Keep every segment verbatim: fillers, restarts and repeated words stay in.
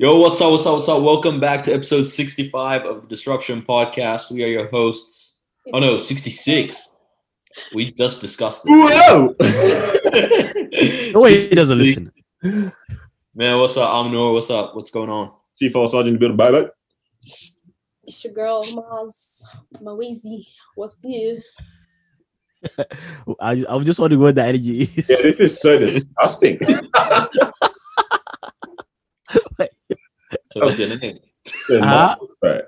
Yo, what's up, what's up, what's up? Welcome back to episode sixty-five of the Disruption Podcast. We are your hosts. Oh no, sixty-six. We just discussed it. Whoa! No way he doesn't listen. Man, what's up? I'm Noor, what's up? What's going on? Chief of Sergeant Bill, bye bye. It's your girl, Miles Maweezy. What's good? I I'm just wondering what the energy is. Yeah, this is so disgusting. Wait. So what's your name? Uh-huh. Right.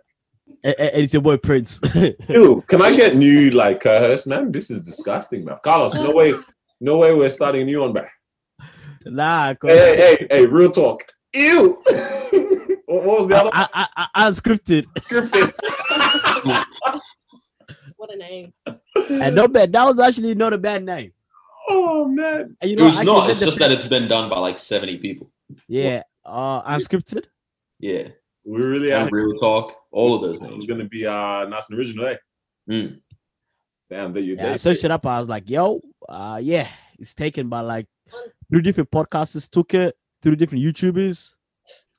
And, and it's your boy Prince. Ew, can I get new like co-host, man? This is disgusting, man. Carlos, no way, no way we're starting a new one, man. Nah, hey, hey, hey, hey, real talk. Ew. What was the other? I, I, I, unscripted. Scripted. What a name. And not bad. That was actually not a bad name. Oh man. And, you know, it was not. It's just that it's been done by like seventy people. Yeah. What? Uh, unscripted. Yeah. We really have real talk. All of those. It's gonna be uh nice and original, eh? Mm. Damn, that you did. Yeah, I searched it up. I was like, yo, uh, yeah, it's taken by like three different podcasters took it, three different YouTubers.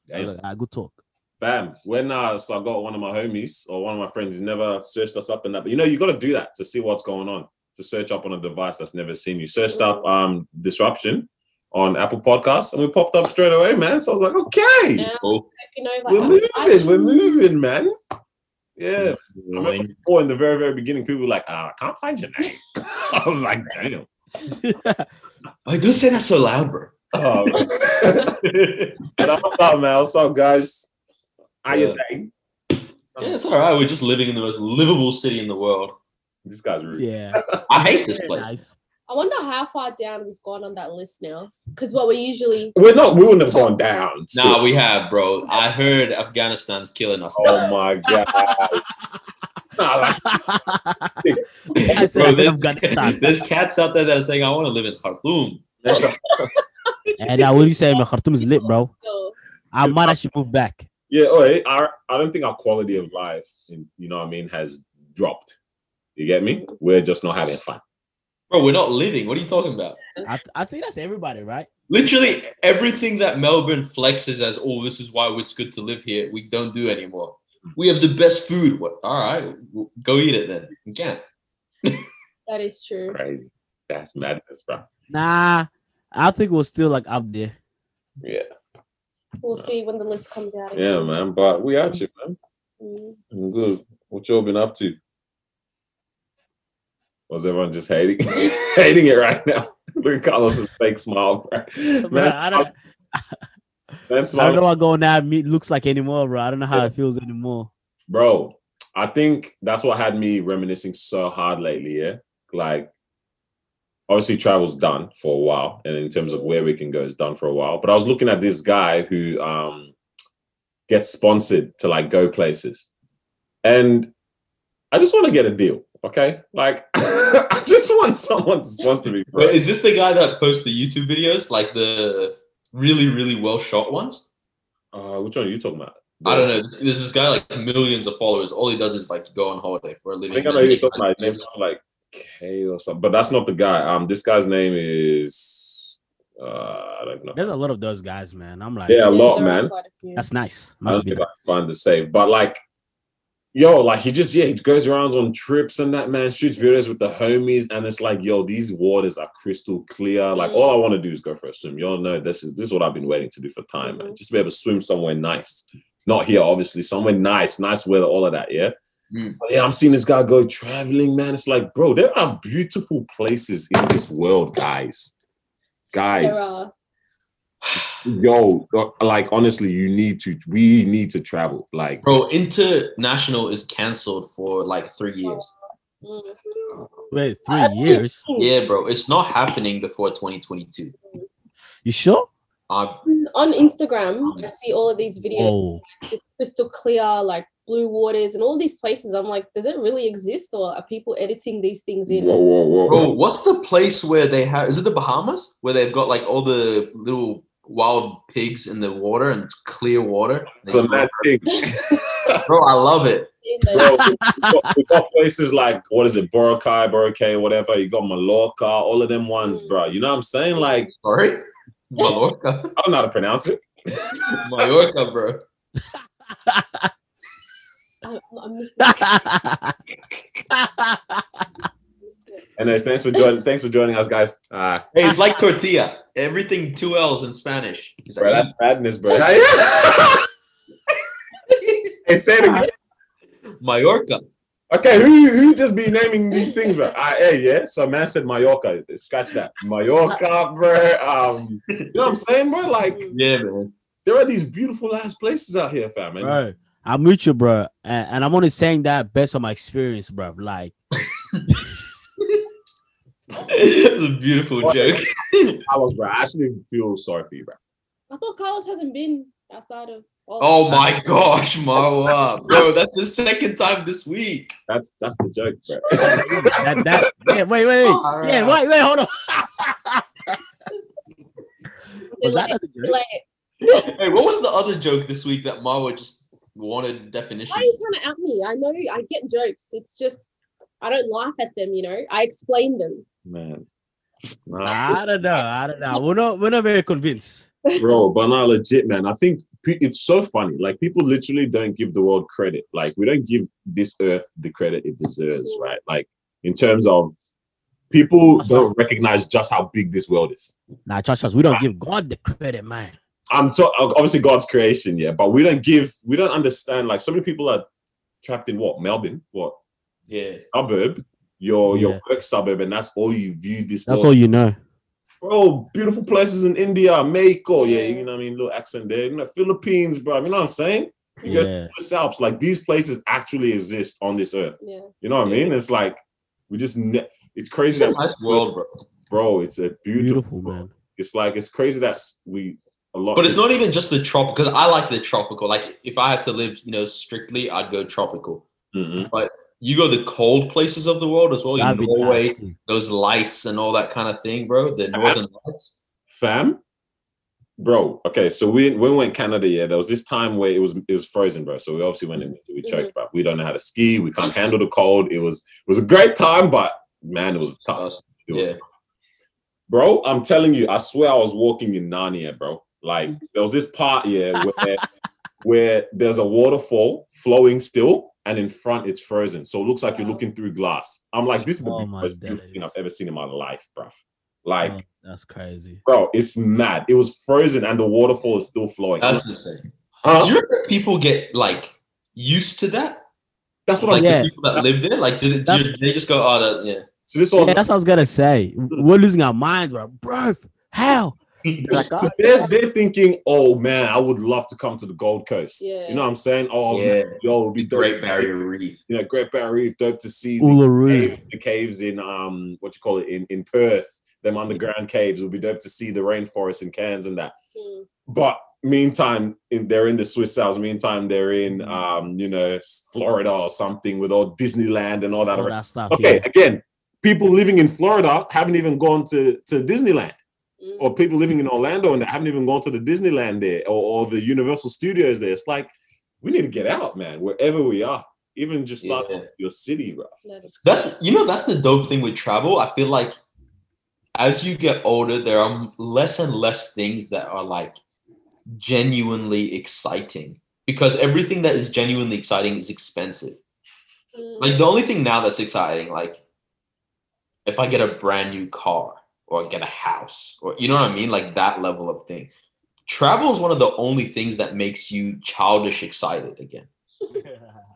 Like, ah, good talk. Bam. When uh, so I got one of my homies or one of my friends, he's never searched us up in that. But you know, you got to do that to see what's going on. To search up on a device that's never seen you. Searched up um Disruption on Apple Podcasts, and we popped up straight away, man. So I was like, okay, um, cool. You know, like, we're moving, iTunes. we're moving, man. Yeah. I remember before in the very, very beginning, people were like, ah, I can't find your name. I was like, damn. I do say that so loud, bro. Oh, man. But what's up, man? What's up, guys? How yeah. you doing? Yeah, it's all right. We're just living in the most livable city in the world. This guy's rude. Yeah, I hate this place. Nice. I wonder how far down we've gone on that list now. Because what we usually we're not. We wouldn't have gone down. No, nah, we have, bro. I heard Afghanistan's killing us. Oh my god. Bro, there's, there's cats out there that are saying, "I want to live in Khartoum." And I wouldn't say my Khartoum is lit, bro. I might actually move back. Yeah, all right. I, I don't think our quality of life, in, you know what I mean, has dropped. You get me? We're just not having fun. Bro, we're not living. What are you talking about? I, th- I think that's everybody, right? Literally everything that Melbourne flexes as, oh, this is why it's good to live here, we don't do anymore. We have the best food. What? All right, we'll go eat it then. You can. That is true. That's crazy. That's madness, bro. Nah, I think we're still like up there. Yeah. We'll no. see when the list comes out again. Yeah, man. But we at you, man. Mm-hmm. I'm good. What y'all been up to? Was everyone just hating hating it right now? Look at Carlos's fake smile, bro. Man, man, I don't, man, smile. I don't know what going at me looks like anymore, bro. I don't know how yeah. it feels anymore. Bro, I think that's what had me reminiscing so hard lately, yeah? Like, obviously, travel's done for a while, and in terms of where we can go, it's done for a while. But I was looking at this guy who um, gets sponsored to like go places, and I just want to get a deal, okay? Like, I just want someone to sponsor me. Bro. Wait, is this the guy that posts the YouTube videos, like the really, really well shot ones? Uh, which one are you talking about? I don't know. There's this guy like millions of followers. All he does is like go on holiday for a living. I think I know who you're talking about. His name's like. K or something, but that's not the guy. Um, this guy's name is uh, I don't know. There's a lot of those guys, man. I'm like, yeah, a yeah, lot, man. A that's nice. Must I don't be think nice. I find the save, but like, yo, like he just yeah, he goes around on trips and that man shoots videos with the homies, and it's like, yo, these waters are crystal clear. Like, mm-hmm. all I want to do is go for a swim. Y'all know this is this is what I've been waiting to do for time, mm-hmm. man. Just be able to swim somewhere nice, not here, obviously. Somewhere nice, nice weather, all of that, yeah. Mm. Yeah, I'm seeing this guy go traveling, man. It's like, bro, there are beautiful places in this world, guys. Guys, yo, like honestly, you need to. We need to travel, like, bro. International is cancelled for like three years. Wait, three years? Yeah, bro, it's not happening before twenty twenty-two. You sure? I'm- On Instagram, I see all of these videos. Oh. It's crystal clear, like. Blue waters and all these places. I'm like, does it really exist, or are people editing these things in? Whoa, whoa, whoa! Bro, what's the place where they have? Is it the Bahamas where they've got like all the little wild pigs in the water and it's clear water? It's a mad thing, bro. I love it. Bro, we, got, we got places like what is it, Boracay, Boracay, whatever. You got Mallorca, all of them ones, bro. You know what I'm saying? Like, sorry, Mallorca. I don't know how to pronounce it. Mallorca, bro. I, I'm and guys, thanks for joining. Thanks for joining us, guys. Uh, hey, it's like tortilla. Everything two L's in Spanish. Like, bro, that's madness, bro. Hey, say it again. Mallorca. Okay, who who just be naming these things, bro? I, hey, yeah. So man said Mallorca. Scratch that. Mallorca, bro. Um, you know what I'm saying, bro? Like, yeah, man. There are these beautiful ass places out here, fam. Man. Right. I'm with you, bro, and, and I'm only saying that based on my experience, bro. Like, it's a beautiful what? joke. Carlos, bro, I actually feel sorry for you, bro. I thought Carlos hasn't been outside of. Oh time. My gosh, Marwa, bro, that's the second time this week. That's that's the joke, bro. that, that, yeah, wait, wait, wait. Right. Yeah, wait, wait, hold on. Was that the joke? Hey, what was the other joke this week that Marwa just wanted definition? Why are you trying to out me? I know I get jokes. It's just I don't laugh at them, you know. I explain them. Man, nah. I don't know. I don't know. We're not. We're not very convinced, bro. But not legit, man. I think it's so funny. Like people literally don't give the world credit. Like we don't give this earth the credit it deserves, right? Like in terms of. People don't recognize just how big this world is. Nah, trust us. We don't give God the credit, man. I'm talking obviously God's creation, yeah, but we don't give, we don't understand. Like so many people are trapped in what Melbourne, what yeah suburb, your yeah. your work suburb, and that's all you view this. That's world. all you know, bro. Beautiful places in India, Mexico, yeah, you know what I mean, little accent there, you know, Philippines, bro. You know what I'm saying? You yeah. go to the Alps, like these places actually exist on this earth. Yeah, you know what yeah. I mean? It's like we just ne- it's crazy. It's that nice world, bro. Bro, it's a beautiful, beautiful man. It's like it's crazy that we. A lot but it's not even just the tropical, because I like the tropical. Like if I had to live, you know, strictly, I'd go tropical. Mm-hmm. But you go the cold places of the world as well. That'd you Norway, nasty. Those lights and all that kind of thing, bro. The northern I, lights. Fam, bro. Okay, so we when we went Canada, yeah, there was this time where it was it was frozen, bro. So we obviously went and we choked, mm-hmm. but we don't know how to ski. We can't handle the cold. It was it was a great time, but man, it was tough. It was yeah. tough. Bro, I'm telling you, I swear I was walking in Narnia, bro. Like there was this part here where, where there's a waterfall flowing still and in front it's frozen. So it looks like you're looking through glass. I'm like, this is the oh most beautiful thing I've ever seen in my life, bruv. Like oh, that's crazy. Bro, it's mad. It was frozen and the waterfall is still flowing. That's insane. Huh? Do you remember people get like used to that? That's what like, I'm saying. Yeah. People that live there, like did, did, did they just go, oh that, yeah. So this was yeah, that's what I was gonna say. We're losing our minds, bro. Bro, how? Like, oh, they're, they're thinking, oh man, I would love to come to the Gold Coast. Yeah. You know what I'm saying? Oh, yeah. man, yo, it'd be Great dope. Barrier Reef. You know, Great Barrier Reef, dope to see the caves, the caves in um, what you call it in, in Perth. Them underground caves. It would be dope to see the rainforest in Cairns and that. Mm. But meantime, in, they're in the Swiss Alps. Meantime, they're in um, you know, Florida or something with all Disneyland and all that. All that stuff, okay, yeah. Again, people living in Florida haven't even gone to to Disneyland. Or people living in Orlando and they haven't even gone to the Disneyland there or, or the Universal Studios there. It's like, we need to get out, man, wherever we are. Even just start yeah. your city, bro. That's, you know, that's the dope thing with travel. I feel like as you get older, there are less and less things that are like genuinely exciting because everything that is genuinely exciting is expensive. Like the only thing now that's exciting, like if I get a brand new car, or get a house, or you know what I mean? Like that level of thing. Travel is one of the only things that makes you childish excited again.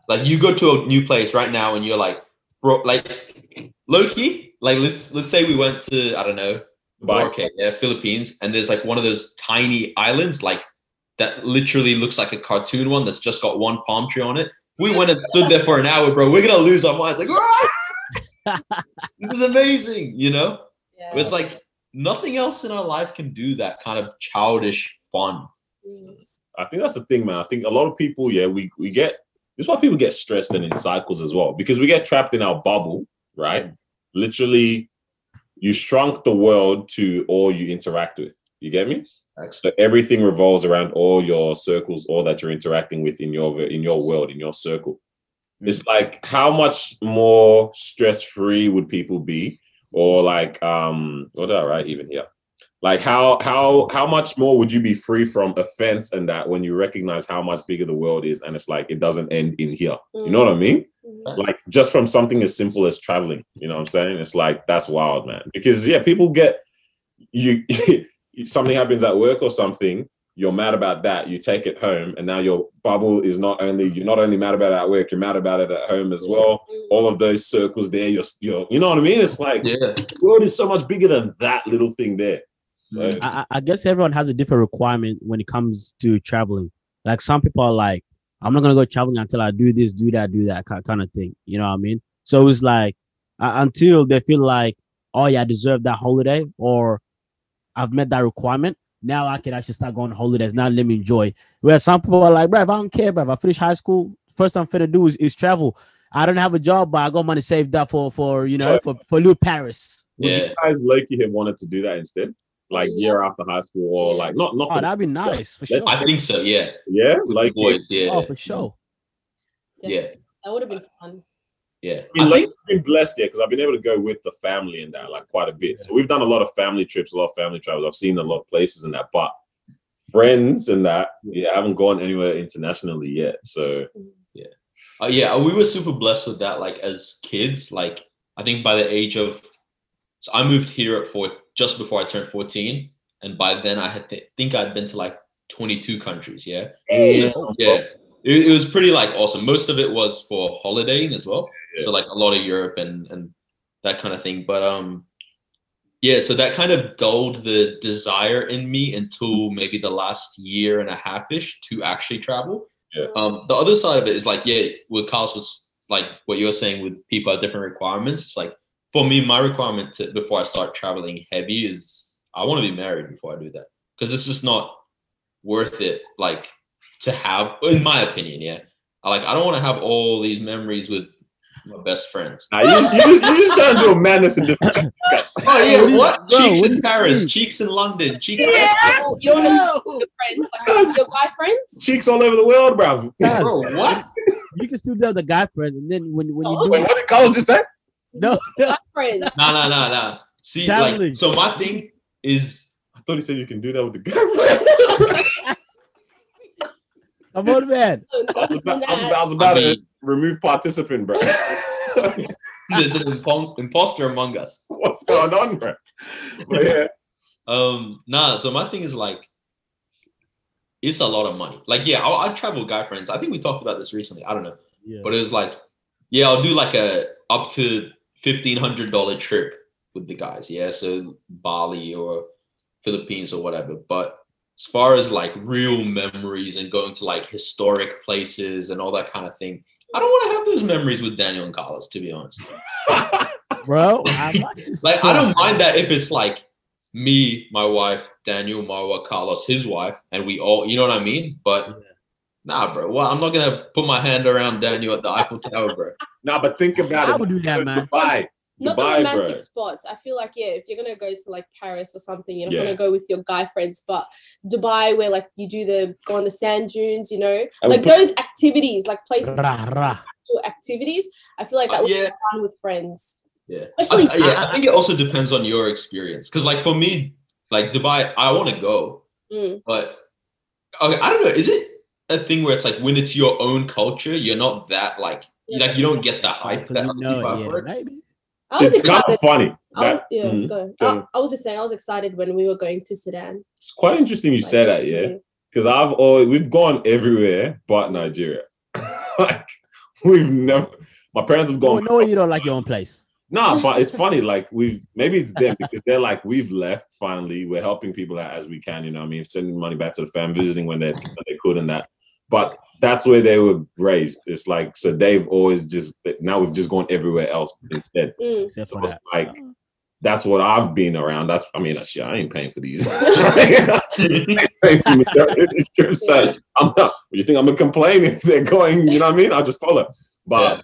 Like you go to a new place right now and you're like, bro, like low-key, like let's let's say we went to, I don't know, Dubai, yeah, Philippines, and there's like one of those tiny islands like that literally looks like a cartoon one that's just got one palm tree on it. We went and stood there for an hour, bro. We're gonna lose our minds. Like, ah! This is amazing, you know? Yeah. It's like nothing else in our life can do that kind of childish fun. I think that's the thing, man. I think a lot of people, yeah, we, we get, this is why people get stressed and in cycles as well, because we get trapped in our bubble, right? Literally, you shrunk the world to all you interact with. You get me? So everything revolves around all your circles, all that you're interacting with in your in your world, in your circle. It's like how much more stress-free would people be? Or like, um, what did I write even here? Like how how how much more would you be free from offense and that when you recognize how much bigger the world is, and it's like it doesn't end in here. Mm. You know what I mean? Mm-hmm. Like just from something as simple as traveling, you know what I'm saying? It's like that's wild, man. Because yeah, people get you something happens at work or something, you're mad about that, you take it home, and now your bubble is not only you're not only mad about it at work, you're mad about it at home as well. All of those circles there, you're you're you know what I mean? It's like yeah. The world is so much bigger than that little thing there. So I, I guess everyone has a different requirement when it comes to traveling. Like some people are like, I'm not going to go traveling until I do this, do that, do that kind of thing. You know what I mean? So it's like uh, until they feel like, oh, yeah, I deserve that holiday or I've met that requirement. Now I can actually start going on holidays. Now let me enjoy. Where some people are like, bruv, I don't care, bruv. I finish high school. First I'm finna do is, is travel. I don't have a job, but I got money saved up for, for you know, yeah. for, for New Paris. Would yeah. you guys low-key have wanted to do that instead? Like year after high school, or like not, not. Oh, that'd be nice for sure. I think so. Yeah, yeah, like boys, yeah. Oh, for sure. Yeah, yeah. That would have been fun. Yeah, I've like, been blessed, yeah, because I've been able to go with the family and that like quite a bit. So we've done a lot of family trips, a lot of family travels. I've seen a lot of places and that, but friends and that, yeah, I haven't gone anywhere internationally yet. So yeah, uh, yeah, we were super blessed with that. Like as kids, like I think by the age of, so I moved here at four. Just before I turned fourteen, and by then I had th- think I'd been to like twenty-two countries. Yeah, yeah, yeah. It, it was pretty like awesome. Most of it was for holidaying as well, yeah. So like a lot of Europe and and that kind of thing. But um, yeah, so that kind of dulled the desire in me until maybe the last year and a half ish to actually travel. Yeah. Um, the other side of it is like yeah, with Carlos was like what you were saying with people have different requirements. It's like. For me, my requirement to, before I start traveling heavy is I want to be married before I do that, because it's just not worth it. Like to have, in my opinion, yeah. I like I don't want to have all these memories with my best friends. Nah, you, you, you just trying to do madness in different. Oh yeah, what? Bro, cheeks what in Paris, mean? Cheeks in London, cheeks. Yeah, all, you want to friends, like your guy friends. Cheeks all over the world, bro. Bro, what? You can still do the guy friends, and then when when oh, you do wait, it, what did Carlos just say? No, no, no, no, no. See, traveling. Like, so my thing is, I thought he said you can do that with the girlfriend. I'm old man. I was about, I was about, I was about I mean, to remove participant, bro. There's an impo- imposter among us. What's going on, bro? But yeah. Um, nah. So my thing is like, it's a lot of money. Like, yeah, I travel with guy friends. I think we talked about this recently. I don't know, yeah. But it was like, yeah, I'll do like a up to fifteen hundred dollars trip with the guys, yeah, so Bali or Philippines or whatever. But as far as like real memories and going to like historic places and all that kind of thing, I don't want to have those memories with Daniel and Carlos, to be honest. Bro, I'm like I don't mind that if it's like me, my wife, Daniel, Marwa, Carlos, his wife, and we all, you know what I mean? But nah, bro. Well, I'm not gonna put my hand around Daniel at the Eiffel Tower, bro. Nah, but think about I it. I would do that, man. Dubai, not Dubai, the romantic bro. Spots. I feel like yeah, if you're gonna go to like Paris or something, you're not yeah. gonna go with your guy friends. But Dubai, where like you do the go on the sand dunes, you know, I like those put... activities, like places, rah, rah. activities. I feel like that uh, would yeah. be fun with friends. Yeah, especially. I, I, yeah, I think it also depends on your experience, because like for me, like Dubai, I want to go, mm. but okay, I don't know. Is it a thing where it's like when it's your own culture, you're not that like yeah. like you don't get the hype that you know, yeah, maybe. I was it's kind of funny. I was, yeah, mm-hmm. go I, I was just saying, I was excited when we were going to Sudan. It's quite interesting you like, say that, yeah, because I've always we've gone everywhere but Nigeria. Like we've never. My parents have gone. No, no you don't like your own place. No, nah, but it's funny. Like we've maybe it's them because they're like we've left. Finally, we're helping people out as we can. You know, what I mean, sending money back to the family, visiting when they when they could, and that. But that's where they were raised. It's like, so they've always just, now we've just gone everywhere else instead. Mm. So it's like, that's what I've been around. That's, I mean, shit, I ain't paying for these. So I'm not, you think I'm going to complain if they're going, you know what I mean? I'll just follow. But yeah.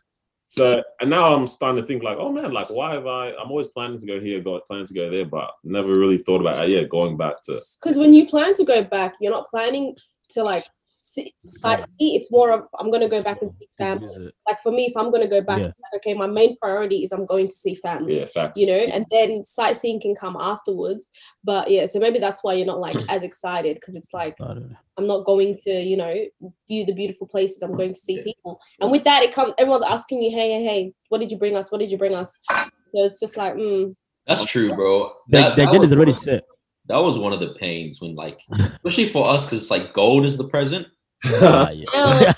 So, and now I'm starting to think like, oh man, like why have I, I'm always planning to go here, go, planning to go there, but never really thought about, yeah, going back to. Because when you plan to go back, you're not planning to like, see, yeah. see it's more of I'm going to go back and see family. Like for me, if I'm going to go back, yeah. like, okay, my main priority is I'm going to see family, yeah, facts. you know, yeah. and then sightseeing can come afterwards. But yeah, so maybe that's why you're not like as excited, because it's like I'm not going to, you know, view the beautiful places. I'm going to see yeah. people. And with that, it comes, everyone's asking you, hey, hey, hey, what did you bring us? What did you bring us? So it's just like, mm. That's true, bro. That, that, that dinner's already set. That was one of the pains when, like, especially for us, because it's like gold is the present. Uh, yeah.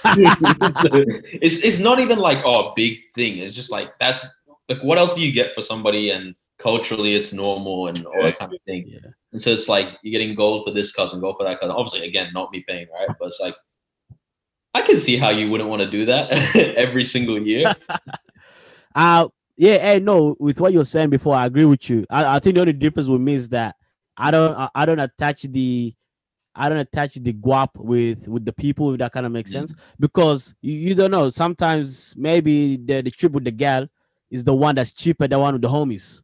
it's it's not even like oh big thing. It's just like that's like what else do you get for somebody? And culturally, it's normal and all that kind of thing. Yeah. And so it's like you're getting gold for this cousin, gold for that cousin. Obviously, again, not me paying, right? But it's like I can see how you wouldn't want to do that every single year. uh yeah, hey, no, with what you're saying before, I agree with you. I, I think the only difference with me is that. I don't I don't attach the I don't attach the guap with with the people, if that kind of makes mm-hmm. sense, because you, you don't know, sometimes maybe the, the trip with the gal is the one that's cheaper than one with the homies.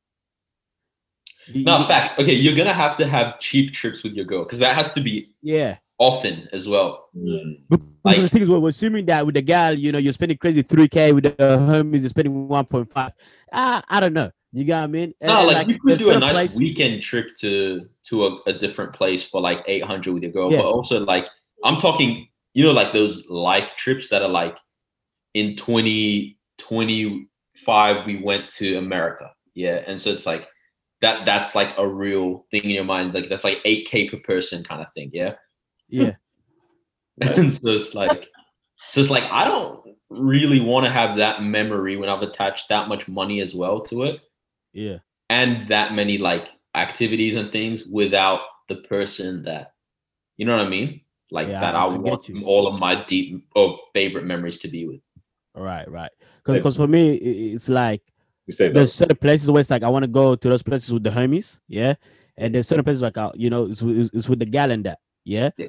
The, no, fact. Okay, you're gonna have to have cheap trips with your girl, because that has to be yeah often as well. Mm-hmm. Because like, the thing is, we're assuming that with the gal, you know, you're spending crazy three K, with the homies you're spending one point five. Ah, I don't know. You got what I mean? No, and, like, like you could do a nice place. weekend trip to to a, a different place for like eight hundred with your girl. Yeah. But also, like, I'm talking, you know, like those life trips that are like in twenty twenty-five, we went to America. Yeah. And so it's like that that's like a real thing in your mind. Like that's like eight K per person kind of thing. Yeah. Yeah. And so it's like, so it's like, I don't really want to have that memory when I've attached that much money as well to it. Yeah, and that many like activities and things without the person that, you know what I mean, like yeah, that I, I want all of my deep or favorite memories to be with. Right, right. Because yeah. for me, it's like there's certain places where it's like I want to go to those places with the homies, yeah, and there's certain places like uh, you know it's, it's, it's with the gal and that, yeah. yeah.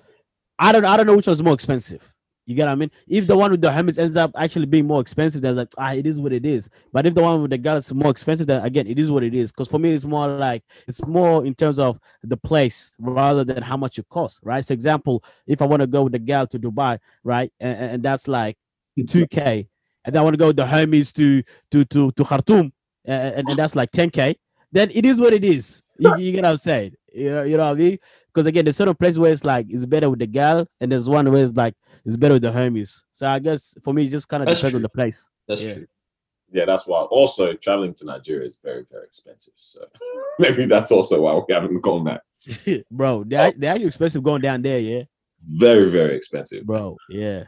I don't I don't know which one's more expensive. You get what I mean? If the one with the homies ends up actually being more expensive, then it's like, ah, it is what it is. But if the one with the guys is more expensive, then again, it is what it is. Because for me, it's more like, it's more in terms of the place rather than how much it costs, right? So example, if I want to go with the gal to Dubai, right? And, and that's like two K. And I want to go with the homies to, to, to, to Khartoum, and, and that's like ten K. Then it is what it is. You, you get what I'm saying? You know, you know what I mean? Because again, there's certain place where it's like it's better with the gal, and there's one where it's like it's better with the homies. So I guess for me, it just kind of depends true. on the place. That's yeah. true. Yeah, that's why. Also, traveling to Nigeria is very, very expensive. So maybe that's also why we haven't gone back. Bro, they are, they are expensive going down there, yeah? Very, very expensive. Bro, yeah.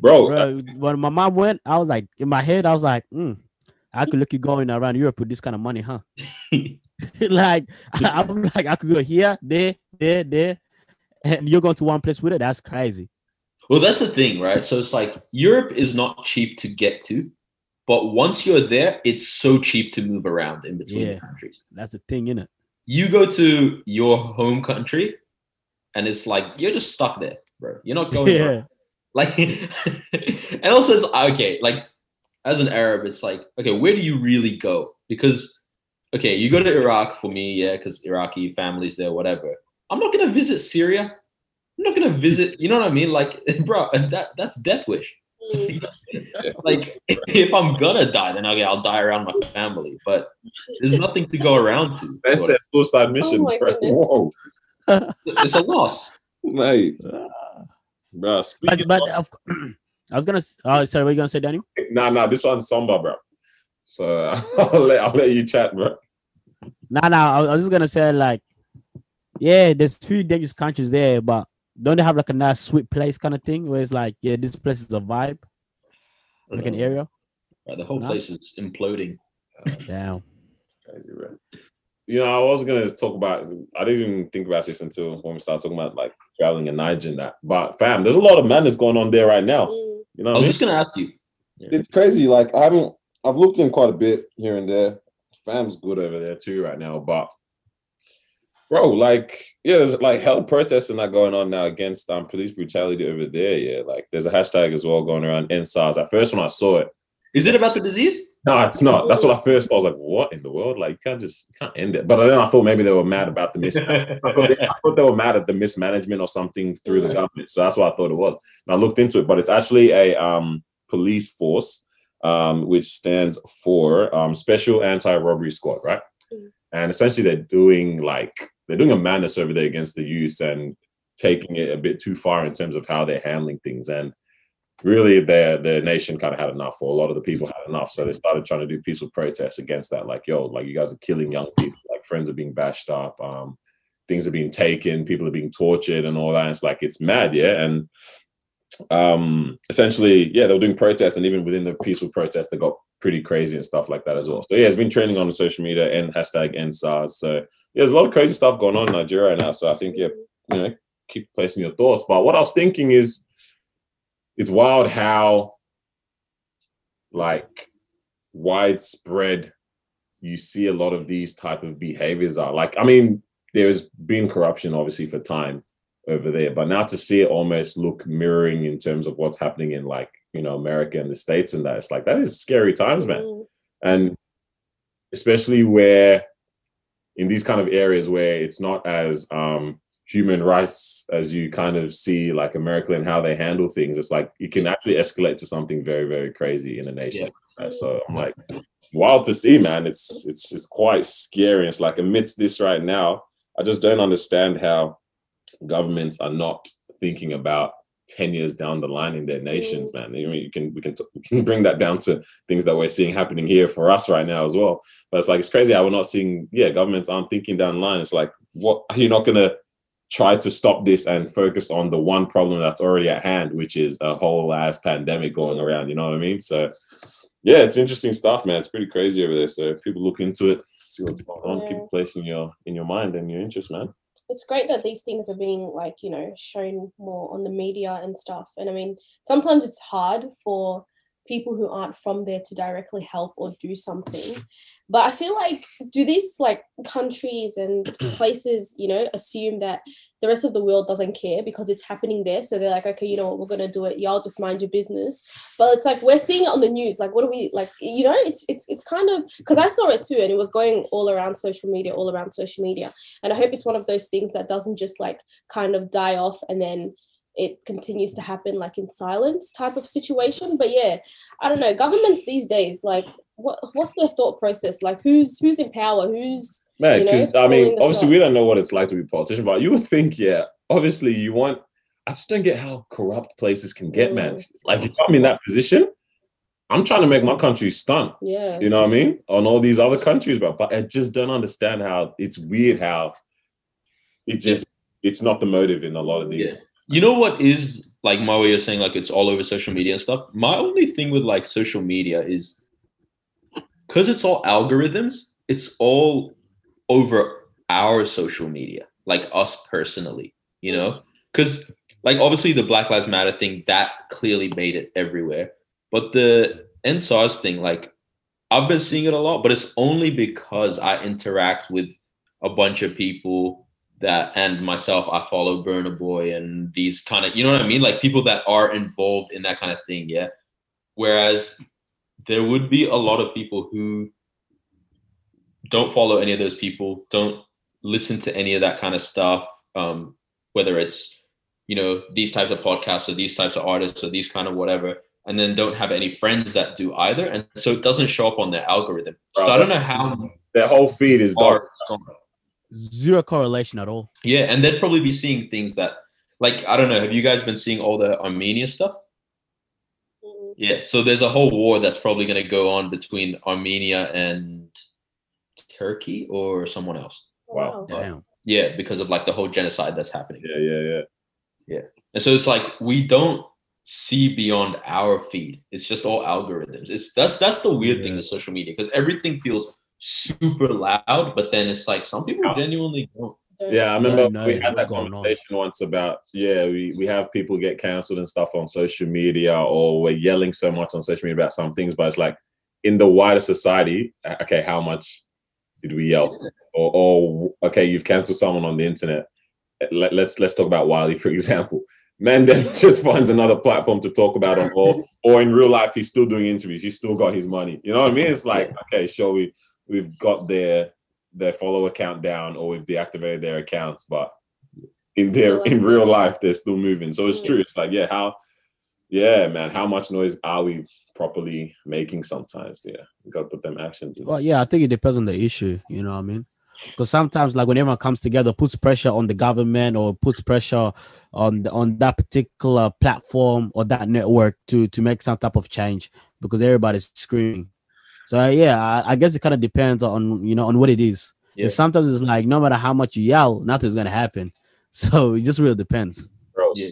Bro. Bro, when my mom went, I was like, in my head, I was like, hmm, I could look you going around Europe with this kind of money, huh? Like I, I'm like I could go here, there, there, there, and you're going to one place with it. That's crazy. Well, that's the thing, right? So it's like Europe is not cheap to get to, but once you're there, it's so cheap to move around in between yeah, the countries. That's the thing, isn't it? You go to your home country, and it's like you're just stuck there, bro. You're not going yeah. like, and also it's okay. Like as an Arab, it's like okay, where do you really go? Because okay, you go to Iraq for me, yeah, because Iraqi families there, whatever. I'm not gonna visit Syria. I'm not gonna visit. You know what I mean? Like, bro, that that's death wish. Like, if I'm gonna die, then okay, I'll die around my family. But there's nothing to go around to. That's a suicide mission, oh bro. Whoa, it's a loss, mate. Bro, but, but of, I was gonna. Oh, sorry, what are you gonna say, Daniel? Nah, nah, this one's somber, bro. So I'll let I'll let you chat, bro. No, nah, no, nah, I was just gonna say like, yeah, there's few dangerous countries there, but don't they have like a nice sweet place kind of thing where it's like, yeah, this place is a vibe, like know. an area. Right, the whole no? place is imploding. Damn, it's crazy, bro. You know, I was gonna talk about. I didn't even think about this until when we started talking about like traveling in Niger and that. But fam, there's a lot of madness going on there right now. You know, I was I mean? just gonna ask you. Yeah. It's crazy. Like I haven't. I've looked in quite a bit here and there. Fam's good over there too right now, but bro, like, yeah, there's like hell protests and that going on now against um police brutality over there. Yeah, like there's a hashtag as well going around, End SARS. At first when I saw it, is it about the disease? No, it's not. That's what I first thought. I was like, what in the world? Like, you can't just, you can't end it. But then I thought maybe they were mad about the mismanagement. I, thought they, I thought they were mad at the mismanagement or something through the government. So that's what I thought it was. And I looked into it, but it's actually a um, police force, um, which stands for um, Special Anti-Robbery Squad, right? Mm. And essentially they're doing like, they're doing a madness over there against the youth and taking it a bit too far in terms of how they're handling things. And really their their nation kind of had enough, or a lot of the people had enough, so they started trying to do peaceful protests against that, like, yo, like, you guys are killing young people, like, friends are being bashed up, um things are being taken, people are being tortured and all that, and it's like, it's mad. Yeah. And um essentially, yeah, they were doing protests, and even within the peaceful protests they got pretty crazy and stuff like that as well. So yeah, it's been trending on the social media, and hashtag End SARS. So yeah, there's a lot of crazy stuff going on in Nigeria now, so I think, yeah, you know, keep placing your thoughts. But what I was thinking is, it's wild how, like, widespread you see a lot of these type of behaviors are. Like, I mean, there's been corruption, obviously, for time over there, but now to see it almost look mirroring in terms of what's happening in, like, you know, America and the States and that, it's like, that is scary times, man. And especially where, in these kind of areas where it's not as, um, human rights as you kind of see, like, America and how they handle things, it's like it can actually escalate to something very, very crazy in a nation. Yeah. So I'm like, wild to see, man. It's it's it's quite scary. It's like, amidst this right now, I just don't understand how governments are not thinking about ten years down the line in their nations, man. I mean, you can we can, t- we can bring that down to things that we're seeing happening here for us right now as well. But it's like, it's crazy how we're not seeing, yeah, governments aren't thinking down the line. It's like, what are you not gonna try to stop this and focus on the one problem that's already at hand, which is a whole ass pandemic going around, you know what I mean? So yeah, it's interesting stuff, man. It's pretty crazy over there. So people look into it, see what's going on, yeah. Keep placing your in your mind and your interest, man. It's great that these things are being, like, you know, shown more on the media and stuff. And I mean, sometimes it's hard for people who aren't from there to directly help or do something. But I feel like, do these, like, countries and places, you know, assume that the rest of the world doesn't care because it's happening there? So they're like, okay, you know what, we're going to do it. Y'all just mind your business. But it's like, we're seeing it on the news. Like, what are we, like, you know, it's it's it's kind of, because I saw it too, and it was going all around social media, all around social media. And I hope it's one of those things that doesn't just, like, kind of die off and then it continues to happen, like, in silence type of situation. But yeah, I don't know, governments these days, like, what what's their thought process? Like, who's who's in power? Who's, man, because, you know, I mean, obviously we don't know what it's like to be a politician, but you would think, yeah, obviously you want, I just don't get how corrupt places can get, mm. man. Like, if I'm in that position, I'm trying to make my country stunt, yeah, you know what I mean, on all these other countries, but, but I just don't understand how, it's weird how it just, it's not the motive in a lot of these. Yeah. You know what is, like, my way of saying, like, it's all over social media and stuff. My only thing with, like, social media is, because it's all algorithms, it's all over our social media, like, us personally, you know? Because, like, obviously the Black Lives Matter thing, that clearly made it everywhere. But the End SARS thing, like, I've been seeing it a lot, but it's only because I interact with a bunch of people that, and myself, I follow Burna Boy and these kind of, you know what I mean? Like, people that are involved in that kind of thing, yeah? Whereas there would be a lot of people who don't follow any of those people, don't listen to any of that kind of stuff, um, whether it's, you know, these types of podcasts or these types of artists or these kind of whatever, and then don't have any friends that do either. And so it doesn't show up on their algorithm. Bro, so I don't know how. Their whole feed is dark. Zero correlation at all. Yeah, and they'd probably be seeing things that, like, I don't know, have you guys been seeing all the Armenia stuff? Yeah, so there's a whole war that's probably going to go on between Armenia and Turkey or someone else. Wow. But, damn. Yeah, because of, like, the whole genocide that's happening. Yeah, yeah, yeah. Yeah. And so it's like, we don't see beyond our feed. It's just all algorithms. It's that's that's the weird yeah. thing with social media, because everything feels super loud, but then it's like, some people genuinely don't. Yeah, I remember no, no, we had that conversation on. once about, yeah, we, we have people get cancelled and stuff on social media, or we're yelling so much on social media about some things, but it's like, in the wider society, okay, how much did we yell? Or, or okay, you've cancelled someone on the internet. Let, let's let's talk about Wiley, for example. Man then just finds another platform to talk about on, or, or in real life, he's still doing interviews. He's still got his money. You know what I mean? It's like, okay, sure, we, we've got their their follower count down, or we've deactivated their accounts, but in their in real life, they're still moving. So it's true. It's like, yeah, how, yeah, man, how much noise are we properly making sometimes? Yeah, we got to put them actions in. Well, yeah, I think it depends on the issue. You know what I mean? Because sometimes, like, when everyone comes together, puts pressure on the government or puts pressure on the, on that particular platform or that network to to make some type of change, because everybody's screaming. So uh, yeah, I, I guess it kind of depends on, you know, on what it is. Yeah. Sometimes it's like, no matter how much you yell, nothing's gonna happen. So it just really depends. Bro, yeah.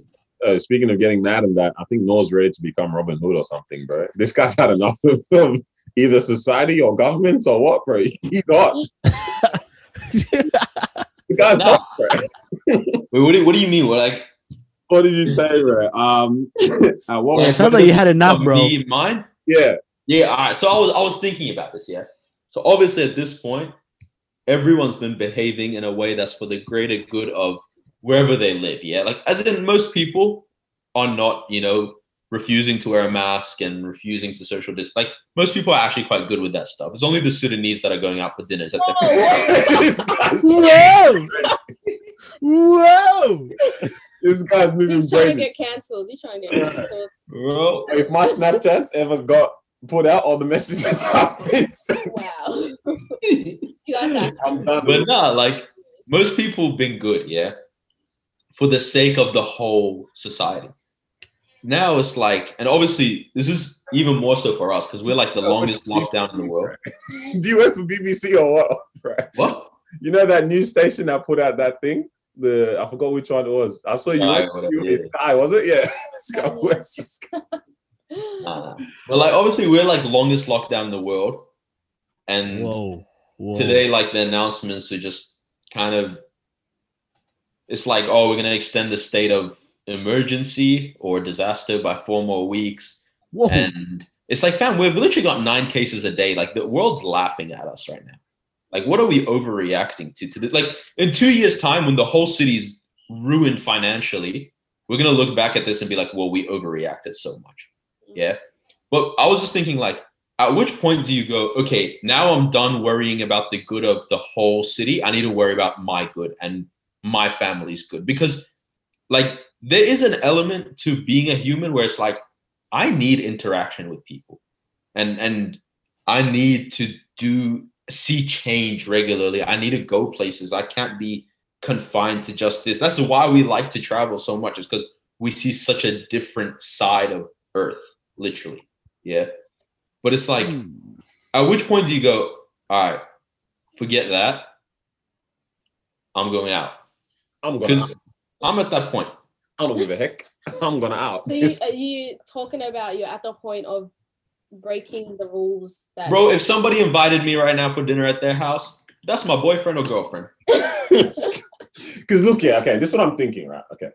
uh, speaking of getting mad and that, I think Noah's ready to become Robin Hood or something, bro. This guy's had enough of either society or governments or what, bro. He got. The guy's nah. not right. Wait, what do, what do you mean? What, like, what did you say, bro? Um, uh, what, yeah, it sounds like you had enough, bro. Mine? Yeah, yeah. All right. So I was, I was thinking about this. Yeah. So obviously, at this point, everyone's been behaving in a way that's for the greater good of wherever they live. Yeah, like, as in, most people are not, you know, refusing to wear a mask and refusing to social distance. Like, most people are actually quite good with that stuff. It's only the Sudanese that are going out for dinners at the Whoa! Whoa! This guy's moving He's crazy. He's trying to get cancelled. He's trying to get cancelled. Bro, if my Snapchats ever got put out, all the messages I've been sent. Wow. You got that. I'm done. But nah, like, most people have been good, yeah? For the sake of the whole society. Now it's like, and obviously this is even more so for us because we're like the oh, longest lockdown in the world. Do you work for B B C or what? Right. What? You know that news station that put out that thing? The I forgot which one it was. I saw you. Sky, you yeah. Sky, was it? Yeah. Sky West. Sky. Nah. But like, obviously we're like longest lockdown in the world, and whoa, whoa. Today like the announcements are just kind of. It's like, oh, we're gonna extend the state of emergency or disaster by four more weeks. Whoa. And it's like, fam, we've literally got nine cases a day. Like, the world's laughing at us right now. Like, what are we overreacting to? To the, like, in two years' time, when the whole city's ruined financially, we're gonna look back at this and be like, well, we overreacted so much. Yeah. But I was just thinking, like, at which point do you go, okay, now I'm done worrying about the good of the whole city. I need to worry about my good and my family's good, because, like, there is an element to being a human where it's like, I need interaction with people, and and I need to do see change regularly. I need to go places. I can't be confined to just this. That's why we like to travel so much, is because we see such a different side of Earth, literally. Yeah. But it's like, mm. at which point do you go, all right, forget that. I'm going out. I'm going out. I'm at that point. I don't give a heck. I'm gonna out. So you, are you talking about you're at the point of breaking the rules? That Bro, if somebody invited me right now for dinner at their house, that's my boyfriend or girlfriend. Because look, yeah, okay, this is what I'm thinking, right? Okay.